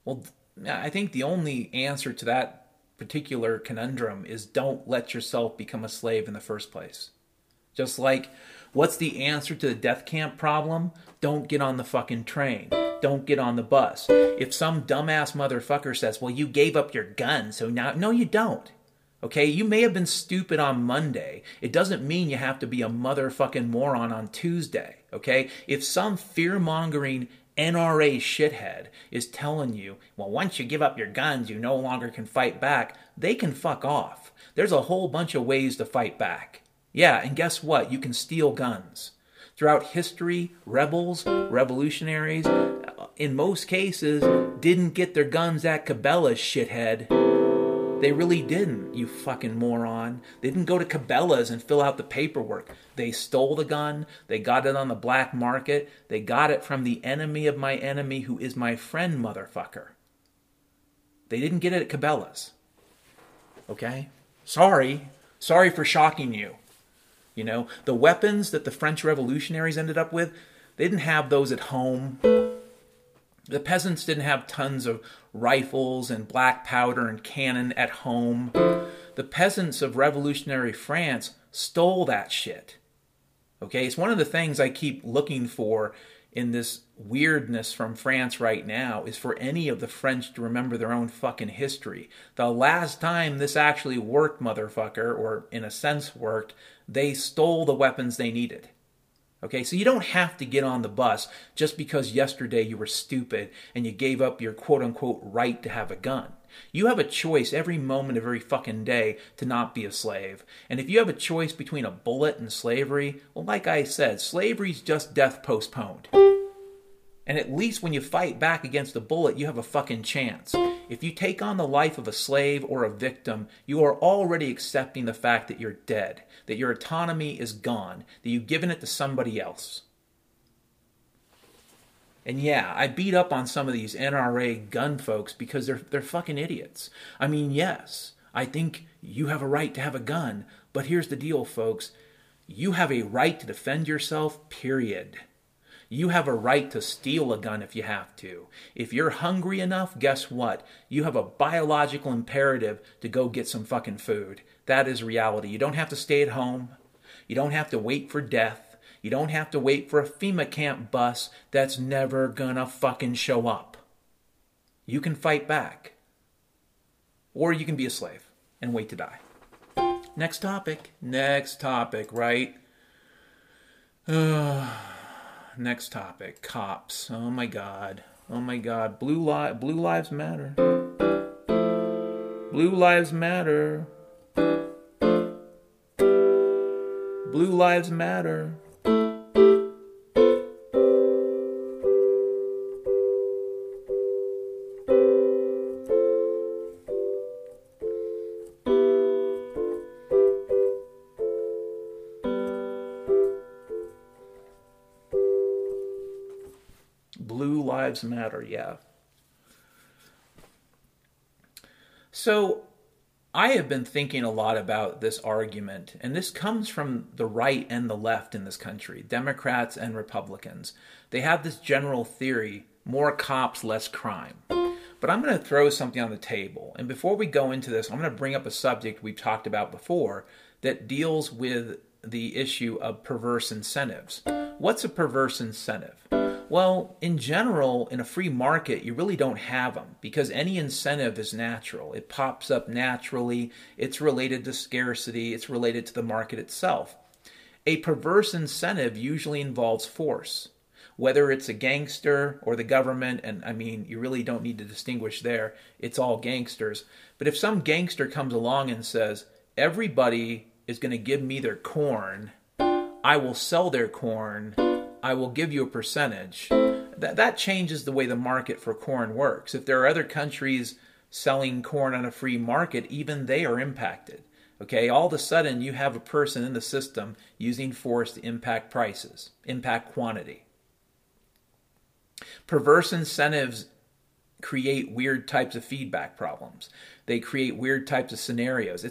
Well, I think the only answer to that particular conundrum is don't let yourself become a slave in the first place. Just like, what's the answer to the death camp problem? Don't get on the fucking train. Don't get on the bus. If some dumbass motherfucker says, well, you gave up your gun, so now... No, you don't. Okay, you may have been stupid on Monday. It doesn't mean you have to be a motherfucking moron on Tuesday, okay? If some fear-mongering NRA shithead is telling you, well, once you give up your guns, you no longer can fight back, they can fuck off. There's a whole bunch of ways to fight back. Yeah, and guess what? You can steal guns. Throughout history, rebels, revolutionaries, in most cases, didn't get their guns at Cabela's, shithead. They really didn't, you fucking moron. They didn't go to Cabela's and fill out the paperwork. They stole the gun. They got it on the black market. They got it from the enemy of my enemy who is my friend, motherfucker. They didn't get it at Cabela's. Okay? Sorry. Sorry for shocking you. You know, the weapons that the French revolutionaries ended up with, they didn't have those at home. The peasants didn't have tons of rifles and black powder and cannon at home. The peasants of revolutionary France stole that shit. Okay, it's one of the things I keep looking for in this weirdness from France right now is for any of the French to remember their own fucking history. The last time this actually worked, motherfucker, or in a sense worked, they stole the weapons they needed. Okay, so you don't have to get on the bus just because yesterday you were stupid and you gave up your quote-unquote right to have a gun. You have a choice every moment of every fucking day to not be a slave. And if you have a choice between a bullet and slavery, well, like I said, slavery's just death postponed. And at least when you fight back against a bullet, you have a fucking chance. If you take on the life of a slave or a victim, you are already accepting the fact that you're dead, that your autonomy is gone, that you've given it to somebody else. And yeah, I beat up on some of these NRA gun folks because they're fucking idiots. I mean, yes, I think you have a right to have a gun, but here's the deal, folks. You have a right to defend yourself, period. You have a right to steal a gun if you have to. If you're hungry enough, guess what? You have a biological imperative to go get some fucking food. That is reality. You don't have to stay at home. You don't have to wait for death. You don't have to wait for a FEMA camp bus that's never gonna fucking show up. You can fight back. Or you can be a slave and wait to die. Next topic, right? Next topic, cops. Oh my God. Oh my God. Blue lives matter. Blue lives matter. Blue lives matter. Blue lives matter, yeah. So I have been thinking a lot about this argument, and this comes from the right and the left in this country, Democrats and Republicans. They have this general theory, more cops, less crime. But I'm going to throw something on the table. And before we go into this, I'm going to bring up a subject we've talked about before that deals with the issue of perverse incentives. What's a perverse incentive? Well, in general, in a free market, you really don't have them because any incentive is natural. It pops up naturally. It's related to scarcity. It's related to the market itself. A perverse incentive usually involves force, whether it's a gangster or the government. And I mean, you really don't need to distinguish there. It's all gangsters. But if some gangster comes along and says, everybody is going to give me their corn, I will sell their corn, I will give you a percentage. That changes the way the market for corn works. If there are other countries selling corn on a free market, even they are impacted. Okay, all of a sudden you have a person in the system using force to impact prices, impact quantity. Perverse incentives create weird types of feedback problems. They create weird types of scenarios.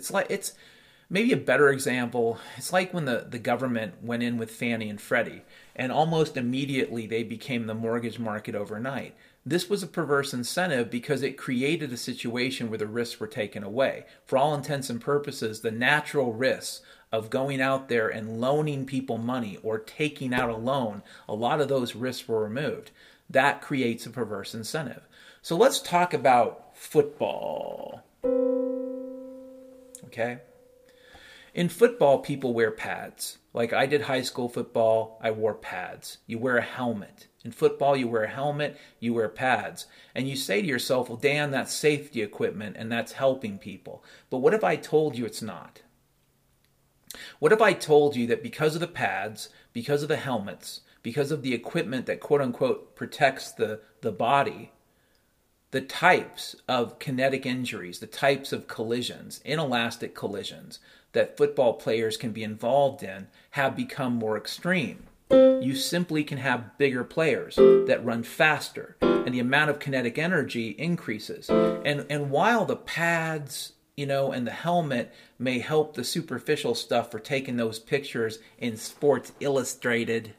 Maybe a better example, it's like when the government went in with Fannie and Freddie, and almost immediately they became the mortgage market overnight. This was a perverse incentive because it created a situation where the risks were taken away. For all intents and purposes, the natural risks of going out there and loaning people money or taking out a loan, a lot of those risks were removed. That creates a perverse incentive. So let's talk about football. Okay? In football, people wear pads. Like I did high school football, I wore pads. You wear a helmet. In football, you wear a helmet, you wear pads. And you say to yourself, well, Dan, that's safety equipment and that's helping people. But what if I told you it's not? What if I told you that because of the pads, because of the helmets, because of the equipment that quote-unquote protects the body, the types of kinetic injuries, the types of collisions, inelastic collisions that football players can be involved in have become more extreme. You simply can have bigger players that run faster, and the amount of kinetic energy increases. And while the pads, and the helmet may help the superficial stuff for taking those pictures in Sports Illustrated,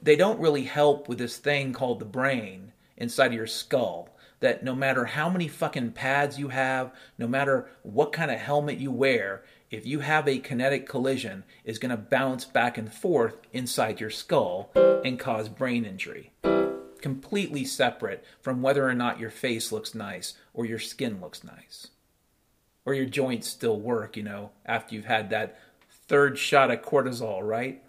they don't really help with this thing called the brain inside of your skull. That no matter how many fucking pads you have, no matter what kind of helmet you wear, if you have a kinetic collision, it's going to bounce back and forth inside your skull and cause brain injury. Completely separate from whether or not your face looks nice or your skin looks nice. Or your joints still work, after you've had that third shot of cortisol, right?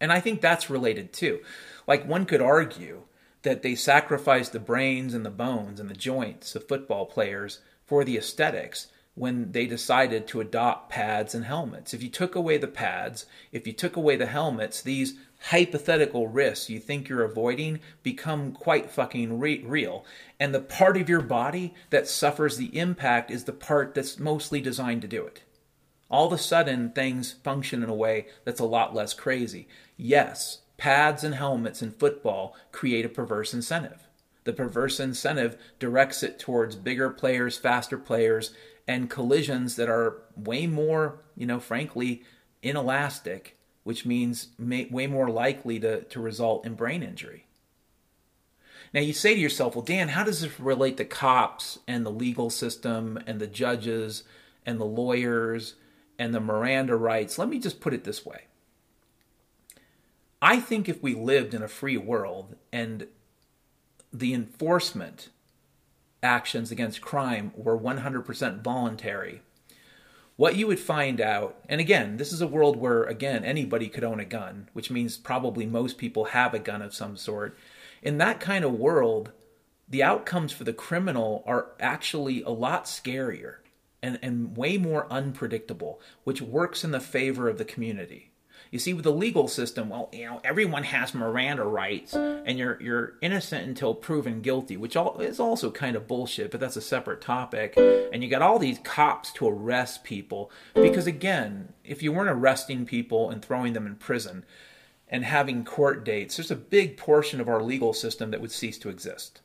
And I think that's related too. Like one could argue that they sacrifice the brains and the bones and the joints of football players for the aesthetics when they decided to adopt pads and helmets. If you took away the pads, if you took away the helmets, these hypothetical risks you think you're avoiding become quite fucking real. And the part of your body that suffers the impact is the part that's mostly designed to do it. All of a sudden, things function in a way that's a lot less crazy. Yes, pads and helmets in football create a perverse incentive. The perverse incentive directs it towards bigger players, faster players, and collisions that are way more, frankly, inelastic, which means way more likely to result in brain injury. Now you say to yourself, well, Dan, how does this relate to cops and the legal system and the judges and the lawyers and the Miranda rights? Let me just put it this way. I think if we lived in a free world and the enforcement actions against crime were 100% voluntary, what you would find out, and again, this is a world where, again, anybody could own a gun, which means probably most people have a gun of some sort. In that kind of world, the outcomes for the criminal are actually a lot scarier and way more unpredictable, which works in the favor of the community. You see, with the legal system, well, you know, everyone has Miranda rights, and you're innocent until proven guilty, which is also kind of bullshit, but that's a separate topic. And you got all these cops to arrest people, because again, if you weren't arresting people and throwing them in prison and having court dates, there's a big portion of our legal system that would cease to exist.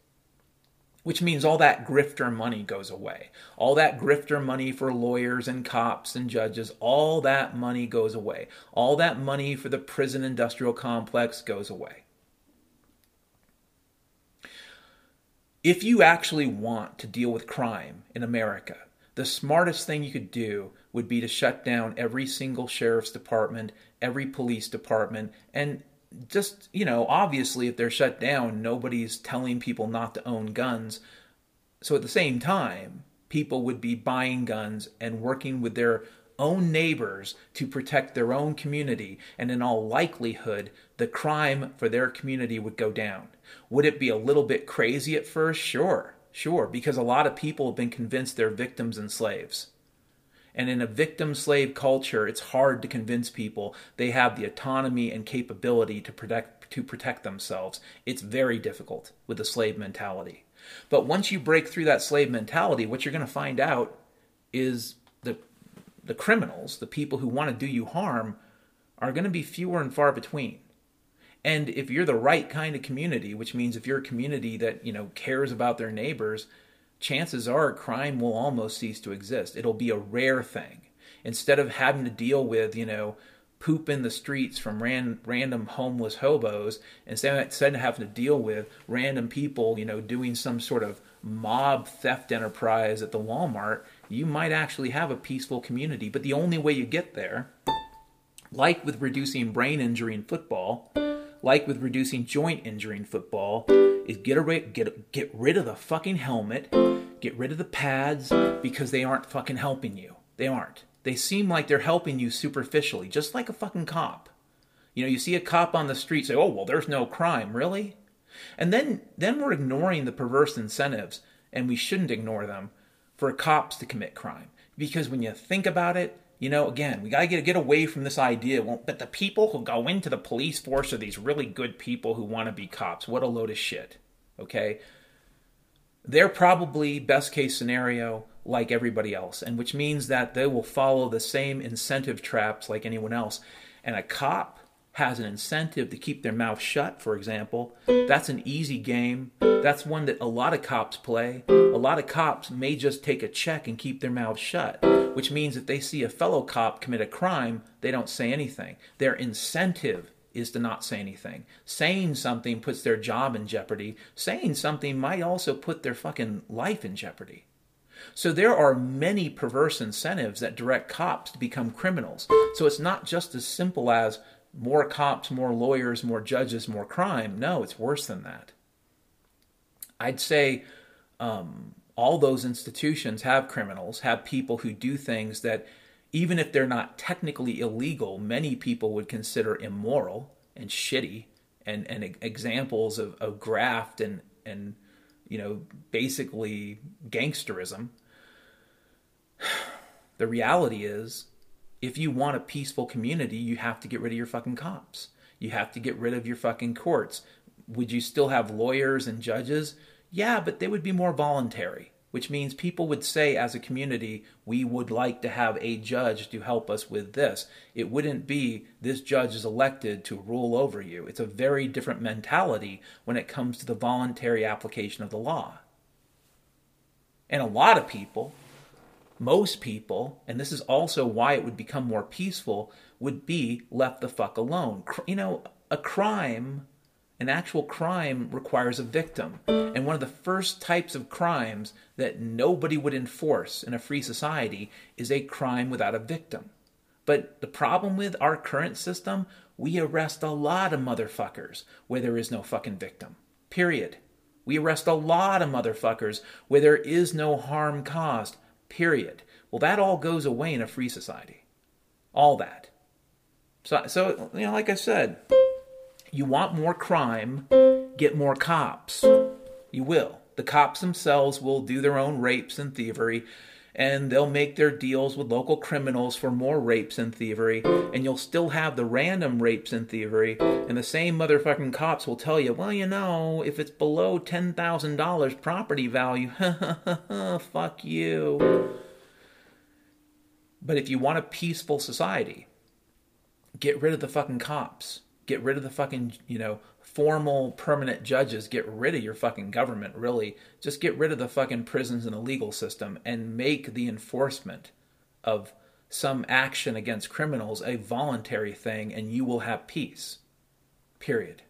Which means all that grifter money goes away. All that grifter money for lawyers and cops and judges, all that money goes away. All that money for the prison industrial complex goes away. If you actually want to deal with crime in America, the smartest thing you could do would be to shut down every single sheriff's department, every police department, and just, you know, obviously if they're shut down, nobody's telling people not to own guns. So at the same time, people would be buying guns and working with their own neighbors to protect their own community. And in all likelihood, the crime for their community would go down. Would it be a little bit crazy at first? Sure. Because a lot of people have been convinced they're victims and slaves. And in a victim-slave culture, it's hard to convince people they have the autonomy and capability to protect themselves. It's very difficult with the slave mentality. But once you break through that slave mentality, what you're going to find out is the criminals, the people who want to do you harm, are going to be fewer and far between. And if you're the right kind of community, which means if you're a community that, you know, cares about their neighbors, chances are crime will almost cease to exist. It'll be a rare thing. Instead of having to deal with, you know, poop in the streets from random homeless hobos, instead of having to deal with random people, you know, doing some sort of mob theft enterprise at the Walmart, you might actually have a peaceful community. But the only way you get there, like with reducing brain injury in football, like with reducing joint injury in football, is get rid of the fucking helmet, get rid of the pads, because they aren't fucking helping you. They aren't. They seem like they're helping you superficially, just like a fucking cop. You know, you see a cop on the street, say, oh, well, there's no crime, really? And then we're ignoring the perverse incentives, and we shouldn't ignore them, for cops to commit crime. Because when you think about it, you know, again, we got to get away from this idea, well, but the people who go into the police force are these really good people who want to be cops. What a load of shit, okay? They're probably, best case scenario, like everybody else, and which means that they will follow the same incentive traps like anyone else. And a cop has an incentive to keep their mouth shut, for example. That's an easy game. That's one that a lot of cops play. A lot of cops may just take a check and keep their mouth shut, which means if they see a fellow cop commit a crime, they don't say anything. Their incentive is to not say anything. Saying something puts their job in jeopardy. Saying something might also put their fucking life in jeopardy. So there are many perverse incentives that direct cops to become criminals. So it's not just as simple as more cops, more lawyers, more judges, more crime. No, it's worse than that. I'd say all those institutions have criminals, have people who do things that, even if they're not technically illegal, many people would consider immoral and shitty and examples of graft and, you know, basically gangsterism. The reality is, if you want a peaceful community, you have to get rid of your fucking cops. You have to get rid of your fucking courts. Would you still have lawyers and judges? Yeah, but they would be more voluntary, which means people would say as a community, we would like to have a judge to help us with this. It wouldn't be this judge is elected to rule over you. It's a very different mentality when it comes to the voluntary application of the law. And a lot of people, most people, and this is also why it would become more peaceful, would be left the fuck alone. You know, a crime, an actual crime, requires a victim. And one of the first types of crimes that nobody would enforce in a free society is a crime without a victim. But the problem with our current system, we arrest a lot of motherfuckers where there is no fucking victim. Period. We arrest a lot of motherfuckers where there is no harm caused. Period. Well, that all goes away in a free society. All that. So you know, like I said, you want more crime, get more cops. You will. The cops themselves will do their own rapes and thievery, and they'll make their deals with local criminals for more rapes and thievery, and you'll still have the random rapes and thievery, and the same motherfucking cops will tell you, well, you know, if it's below $10,000 property value, fuck you. But if you want a peaceful society, get rid of the fucking cops. Get rid of the fucking, you know, formal permanent judges. Get rid of your fucking government, really. Just get rid of the fucking prisons and the legal system and make the enforcement of some action against criminals a voluntary thing, and you will have peace. Period.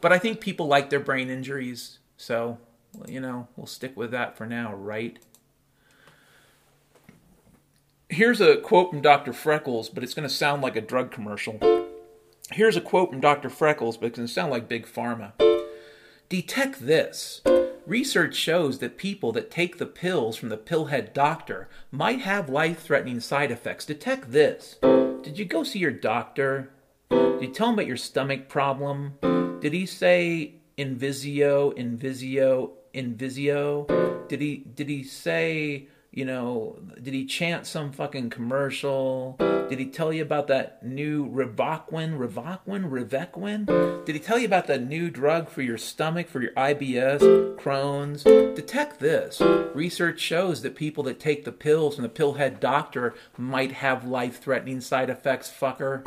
But I think people like their brain injuries, so, you know, we'll stick with that for now, right? Here's a quote from Dr. Freckles, but it's going to sound like a drug commercial. Here's a quote from Dr. Freckles, but it's going to sound like Big Pharma. Detect this. Research shows that people that take the pills from the pillhead doctor might have life-threatening side effects. Detect this. Did you go see your doctor? Did you tell him about your stomach problem? Did he say Invisio, Invisio, Invisio? Did he say... You know, did he chant some fucking commercial? Did he tell you about that new Rivoquin? Did he tell you about that new drug for your stomach, for your IBS, Crohn's? Detect this. Research shows that people that take the pills from the pillhead doctor might have life-threatening side effects, fucker.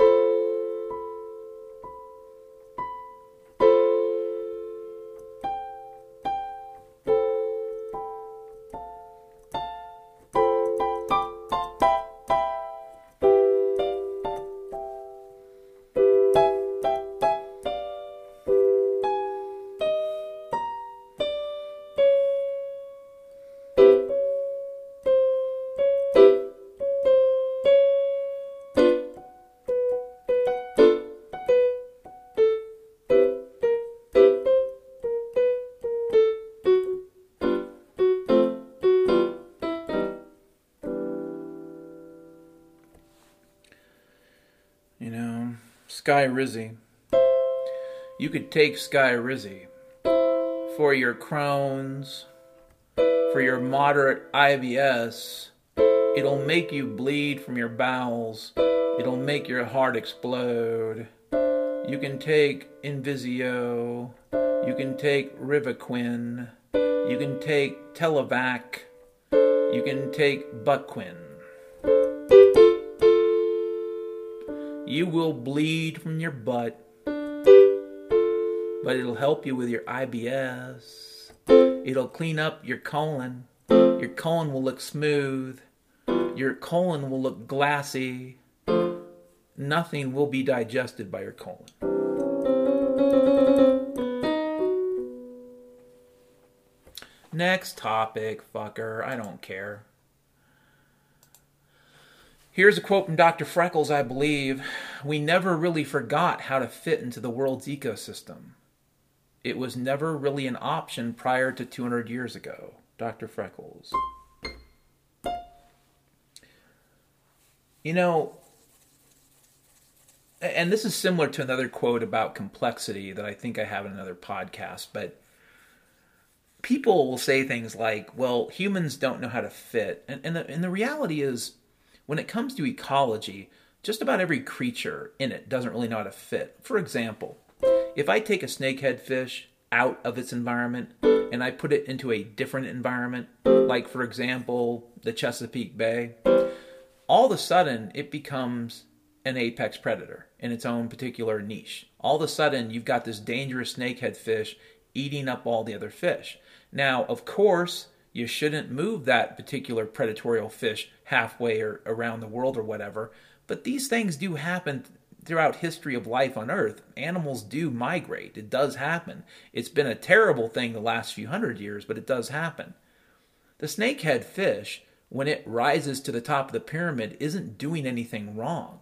Sky Rizzy. You could take Sky Rizzy for your Crohn's, for your moderate IBS. It'll make you bleed from your bowels. It'll make your heart explode. You can take Invisio. You can take Rivoquin. You can take Televac. You can take Bucquin. You will bleed from your butt, but it'll help you with your IBS. It'll clean up your colon. Your colon will look smooth. Your colon will look glassy. Nothing will be digested by your colon. Next topic, fucker. I don't care. Here's a quote from Dr. Freckles, I believe. We never really forgot how to fit into the world's ecosystem. It was never really an option prior to 200 years ago. Dr. Freckles. You know, and this is similar to another quote about complexity that I think I have in another podcast, but people will say things like, well, humans don't know how to fit. And the reality is, when it comes to ecology, just about every creature in it doesn't really know how to fit. For example, if I take a snakehead fish out of its environment and I put it into a different environment, like, for example, the Chesapeake Bay, all of a sudden it becomes an apex predator in its own particular niche. All of a sudden you've got this dangerous snakehead fish eating up all the other fish. Now, of course, you shouldn't move that particular predatorial fish halfway or around the world or whatever. But these things do happen throughout history of life on Earth. Animals do migrate. It does happen. It's been a terrible thing the last few hundred years, but it does happen. The snakehead fish, when it rises to the top of the pyramid, isn't doing anything wrong.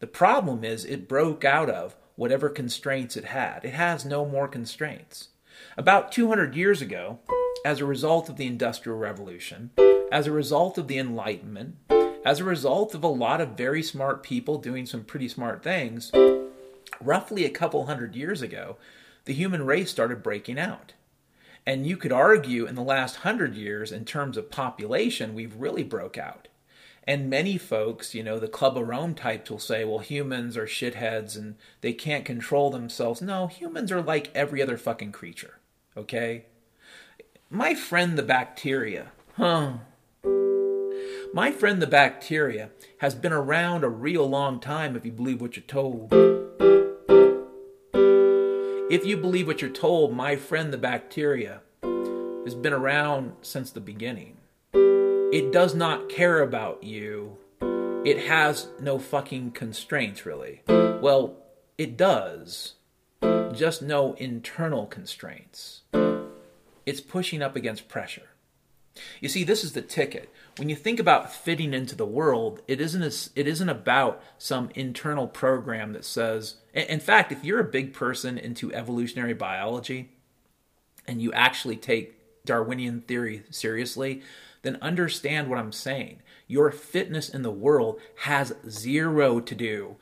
The problem is it broke out of whatever constraints it had. It has no more constraints. About 200 years ago, as a result of the Industrial Revolution, as a result of the Enlightenment, as a result of a lot of very smart people doing some pretty smart things, roughly a couple hundred years ago, the human race started breaking out. And you could argue in the last 100 years, in terms of population, we've really broke out. And many folks, you know, the Club of Rome types will say, well, humans are shitheads and they can't control themselves. No, humans are like every other fucking creature, okay? My friend the bacteria, My friend the bacteria has been around a real long time if you believe what you're told. If you believe what you're told, my friend the bacteria has been around since the beginning. It does not care about you. It has no fucking constraints, really. Well, it does. Just no internal constraints. It's pushing up against pressure. You see, this is the ticket. When you think about fitting into the world, it isn't about some internal program that says... In fact, if you're a big person into evolutionary biology and you actually take Darwinian theory seriously, then understand what I'm saying. Your fitness in the world has zero to do,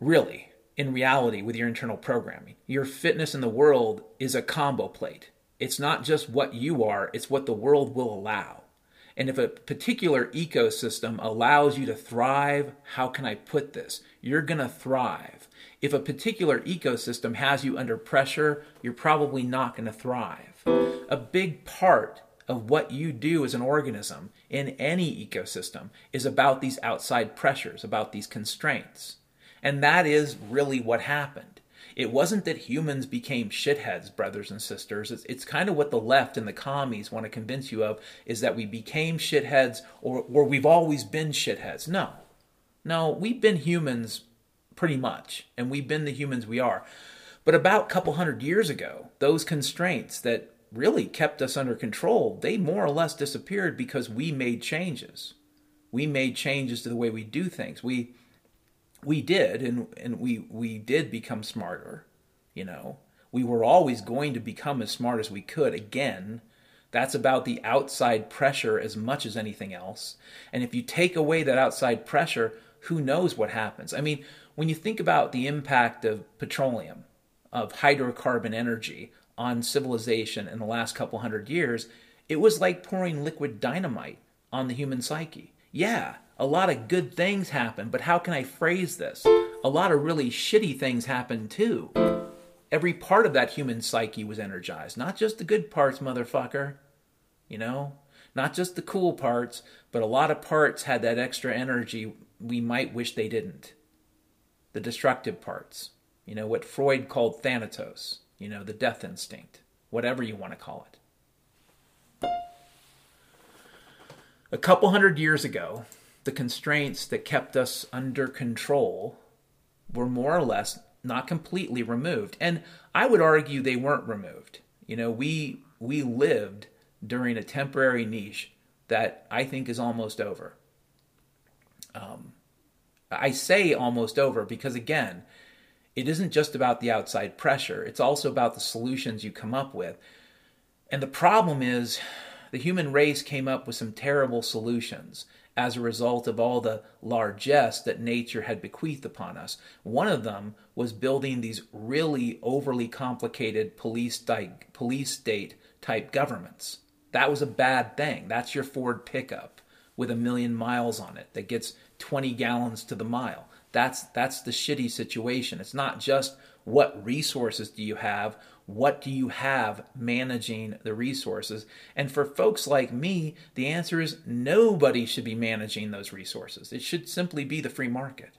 really, in reality, with your internal programming. Your fitness in the world is a combo plate. It's not just what you are, it's what the world will allow. And if a particular ecosystem allows you to thrive, how can I put this? You're going to thrive. If a particular ecosystem has you under pressure, you're probably not going to thrive. A big part of what you do as an organism in any ecosystem is about these outside pressures, about these constraints. And that is really what happened. It wasn't that humans became shitheads, brothers and sisters. It's kind of what the left and the commies want to convince you of, is that we became shitheads or we've always been shitheads. No. No, we've been humans pretty much, and we've been the humans we are. But about a couple hundred years ago, those constraints that really kept us under control, they more or less disappeared because we made changes. We made changes to the way we do things. We did become smarter, you know. We were always going to become as smart as we could. Again, that's about the outside pressure as much as anything else. And if you take away that outside pressure, who knows what happens? I mean, when you think about the impact of petroleum, of hydrocarbon energy on civilization in the last couple hundred years, it was like pouring liquid dynamite on the human psyche. Yeah. A lot of good things happen, but how can I phrase this? A lot of really shitty things happen too. Every part of that human psyche was energized. Not just the good parts, motherfucker. You know? Not just the cool parts, but a lot of parts had that extra energy we might wish they didn't. The destructive parts. You know, what Freud called Thanatos. You know, the death instinct. Whatever you want to call it. A couple hundred years ago, the constraints that kept us under control were more or less not completely removed. And I would argue they weren't removed. You know, we lived during a temporary niche that I think is almost over. I say almost over because, again, it isn't just about the outside pressure. It's also about the solutions you come up with. And the problem is the human race came up with some terrible solutions as a result of all the largesse that nature had bequeathed upon us. One of them was building these really overly complicated police state type governments. That was a bad thing. That's your Ford pickup with 1,000,000 miles on it that gets 20 gallons to the mile. That's the shitty situation. It's not just what resources do you have, what do you have managing the resources? And for folks like me, the answer is nobody should be managing those resources. It should simply be the free market.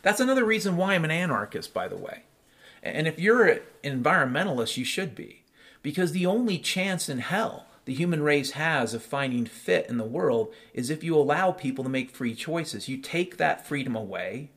That's another reason why I'm an anarchist, by the way. And if you're an environmentalist, you should be. Because the only chance in hell the human race has of finding fit in the world is if you allow people to make free choices. You take that freedom away,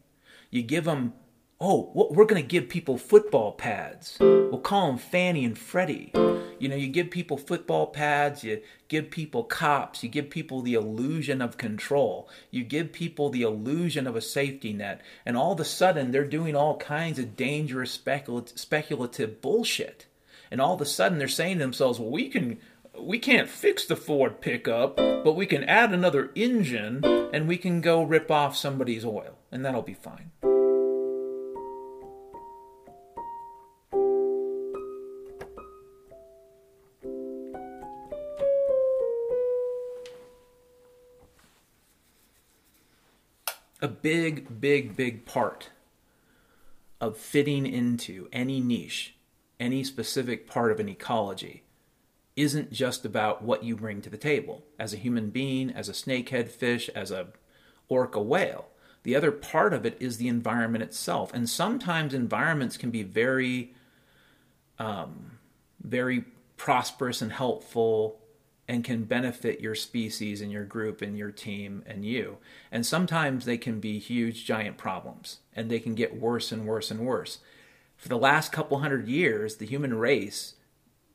you give them... Oh, we're going to give people football pads. We'll call them Fannie and Freddie. You know, you give people football pads, you give people cops, you give people the illusion of control, you give people the illusion of a safety net, and all of a sudden they're doing all kinds of dangerous speculative bullshit. And all of a sudden they're saying to themselves, well, we can we can't fix the Ford pickup, but we can add another engine and we can go rip off somebody's oil, and that'll be fine. A big, big, big part of fitting into any niche, any specific part of an ecology, isn't just about what you bring to the table. As a human being, as a snakehead fish, as a orca whale. The other part of it is the environment itself. And sometimes environments can be very, very prosperous and helpful and can benefit your species and your group and your team and you. And sometimes they can be huge, giant problems. And they can get worse and worse and worse. For the last couple hundred years, the human race,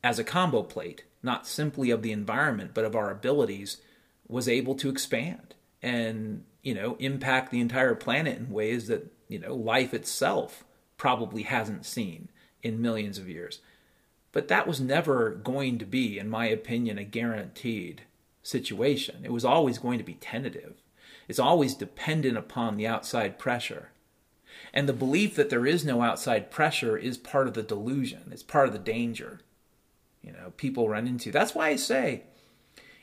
as a combo plate, not simply of the environment, but of our abilities, was able to expand and, impact the entire planet in ways that, life itself probably hasn't seen in millions of years. But that was never going to be, in my opinion, a guaranteed situation. It was always going to be tentative. It's always dependent upon the outside pressure. And the belief that there is no outside pressure is part of the delusion. It's part of the danger. People run into. That's why I say,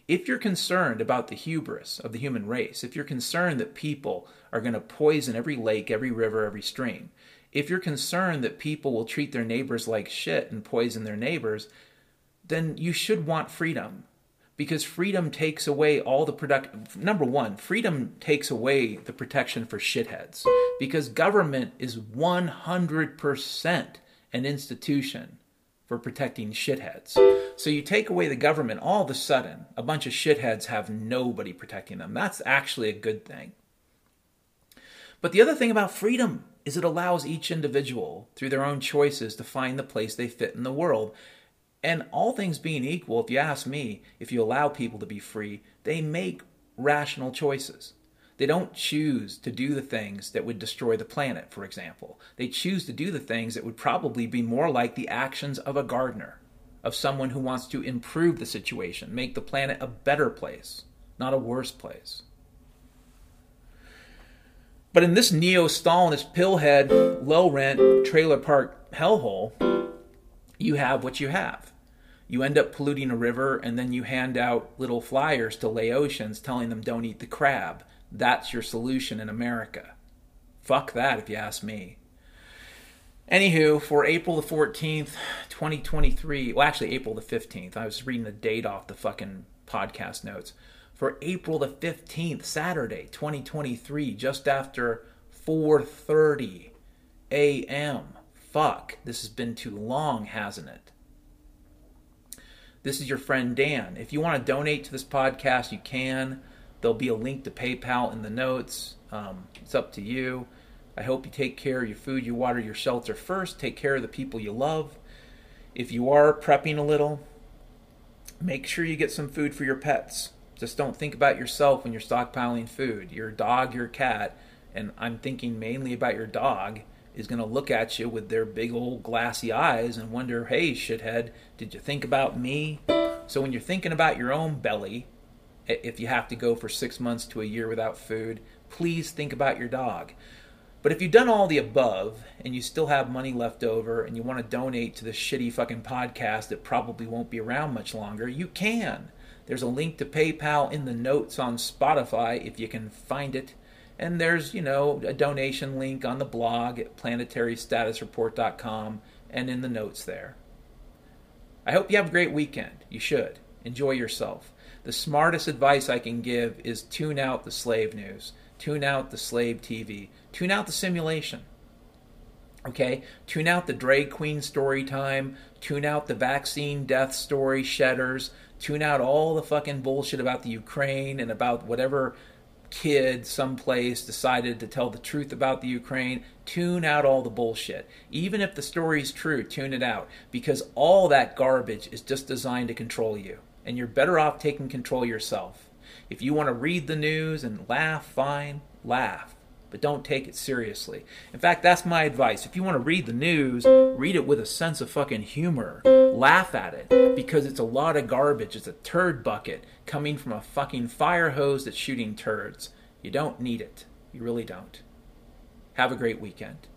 if you're concerned about the hubris of the human race, if you're concerned that people are going to poison every lake, every river, every stream, if you're concerned that people will treat their neighbors like shit and poison their neighbors, then you should want freedom. Because freedom takes away all the number one, freedom takes away the protection for shitheads. Because government is 100% an institution for protecting shitheads. So you take away the government, all of a sudden, a bunch of shitheads have nobody protecting them. That's actually a good thing. But the other thing about freedom is it allows each individual, through their own choices, to find the place they fit in the world. And all things being equal, if you ask me, if you allow people to be free, they make rational choices. They don't choose to do the things that would destroy the planet, for example. They choose to do the things that would probably be more like the actions of a gardener, of someone who wants to improve the situation, make the planet a better place, not a worse place. But in this neo-Stalinist, pillhead, low-rent, trailer park hellhole, you have what you have. You end up polluting a river, and then you hand out little flyers to Laotians telling them don't eat the crab. That's your solution in America. Fuck that, if you ask me. Anywho, for April the 14th, 2023... Well, actually, April the 15th. I was reading the date off the fucking podcast notes. For April the 15th, Saturday, 2023, just after 4:30 a.m. Fuck, this has been too long, hasn't it? This is your friend Dan. If you want to donate to this podcast, you can. There'll be a link to PayPal in the notes. It's up to you. I hope you take care of your food, your water, your shelter first. Take care of the people you love. If you are prepping a little, make sure you get some food for your pets. Just don't think about yourself when you're stockpiling food. Your dog, your cat, and I'm thinking mainly about your dog, is going to look at you with their big old glassy eyes and wonder, hey, shithead, did you think about me? So when you're thinking about your own belly, if you have to go for 6 months to a year without food, please think about your dog. But if you've done all the above and you still have money left over and you want to donate to this shitty fucking podcast that probably won't be around much longer, you can. There's a link to PayPal in the notes on Spotify if you can find it. And there's, a donation link on the blog at planetarystatusreport.com and in the notes there. I hope you have a great weekend. You should. Enjoy yourself. The smartest advice I can give is tune out the slave news. Tune out the slave TV. Tune out the simulation. Okay? Tune out the drag queen story time. Tune out the vaccine death story shedders. Tune out all the fucking bullshit about the Ukraine and about whatever kid someplace decided to tell the truth about the Ukraine. Tune out all the bullshit. Even if the story's true, tune it out. Because all that garbage is just designed to control you. And you're better off taking control yourself. If you want to read the news and laugh, fine, laugh. but don't take it seriously. In fact, that's my advice. If you want to read the news, read it with a sense of fucking humor. Laugh at it, because it's a lot of garbage. It's a turd bucket coming from a fucking fire hose that's shooting turds. You don't need it. You really don't. Have a great weekend.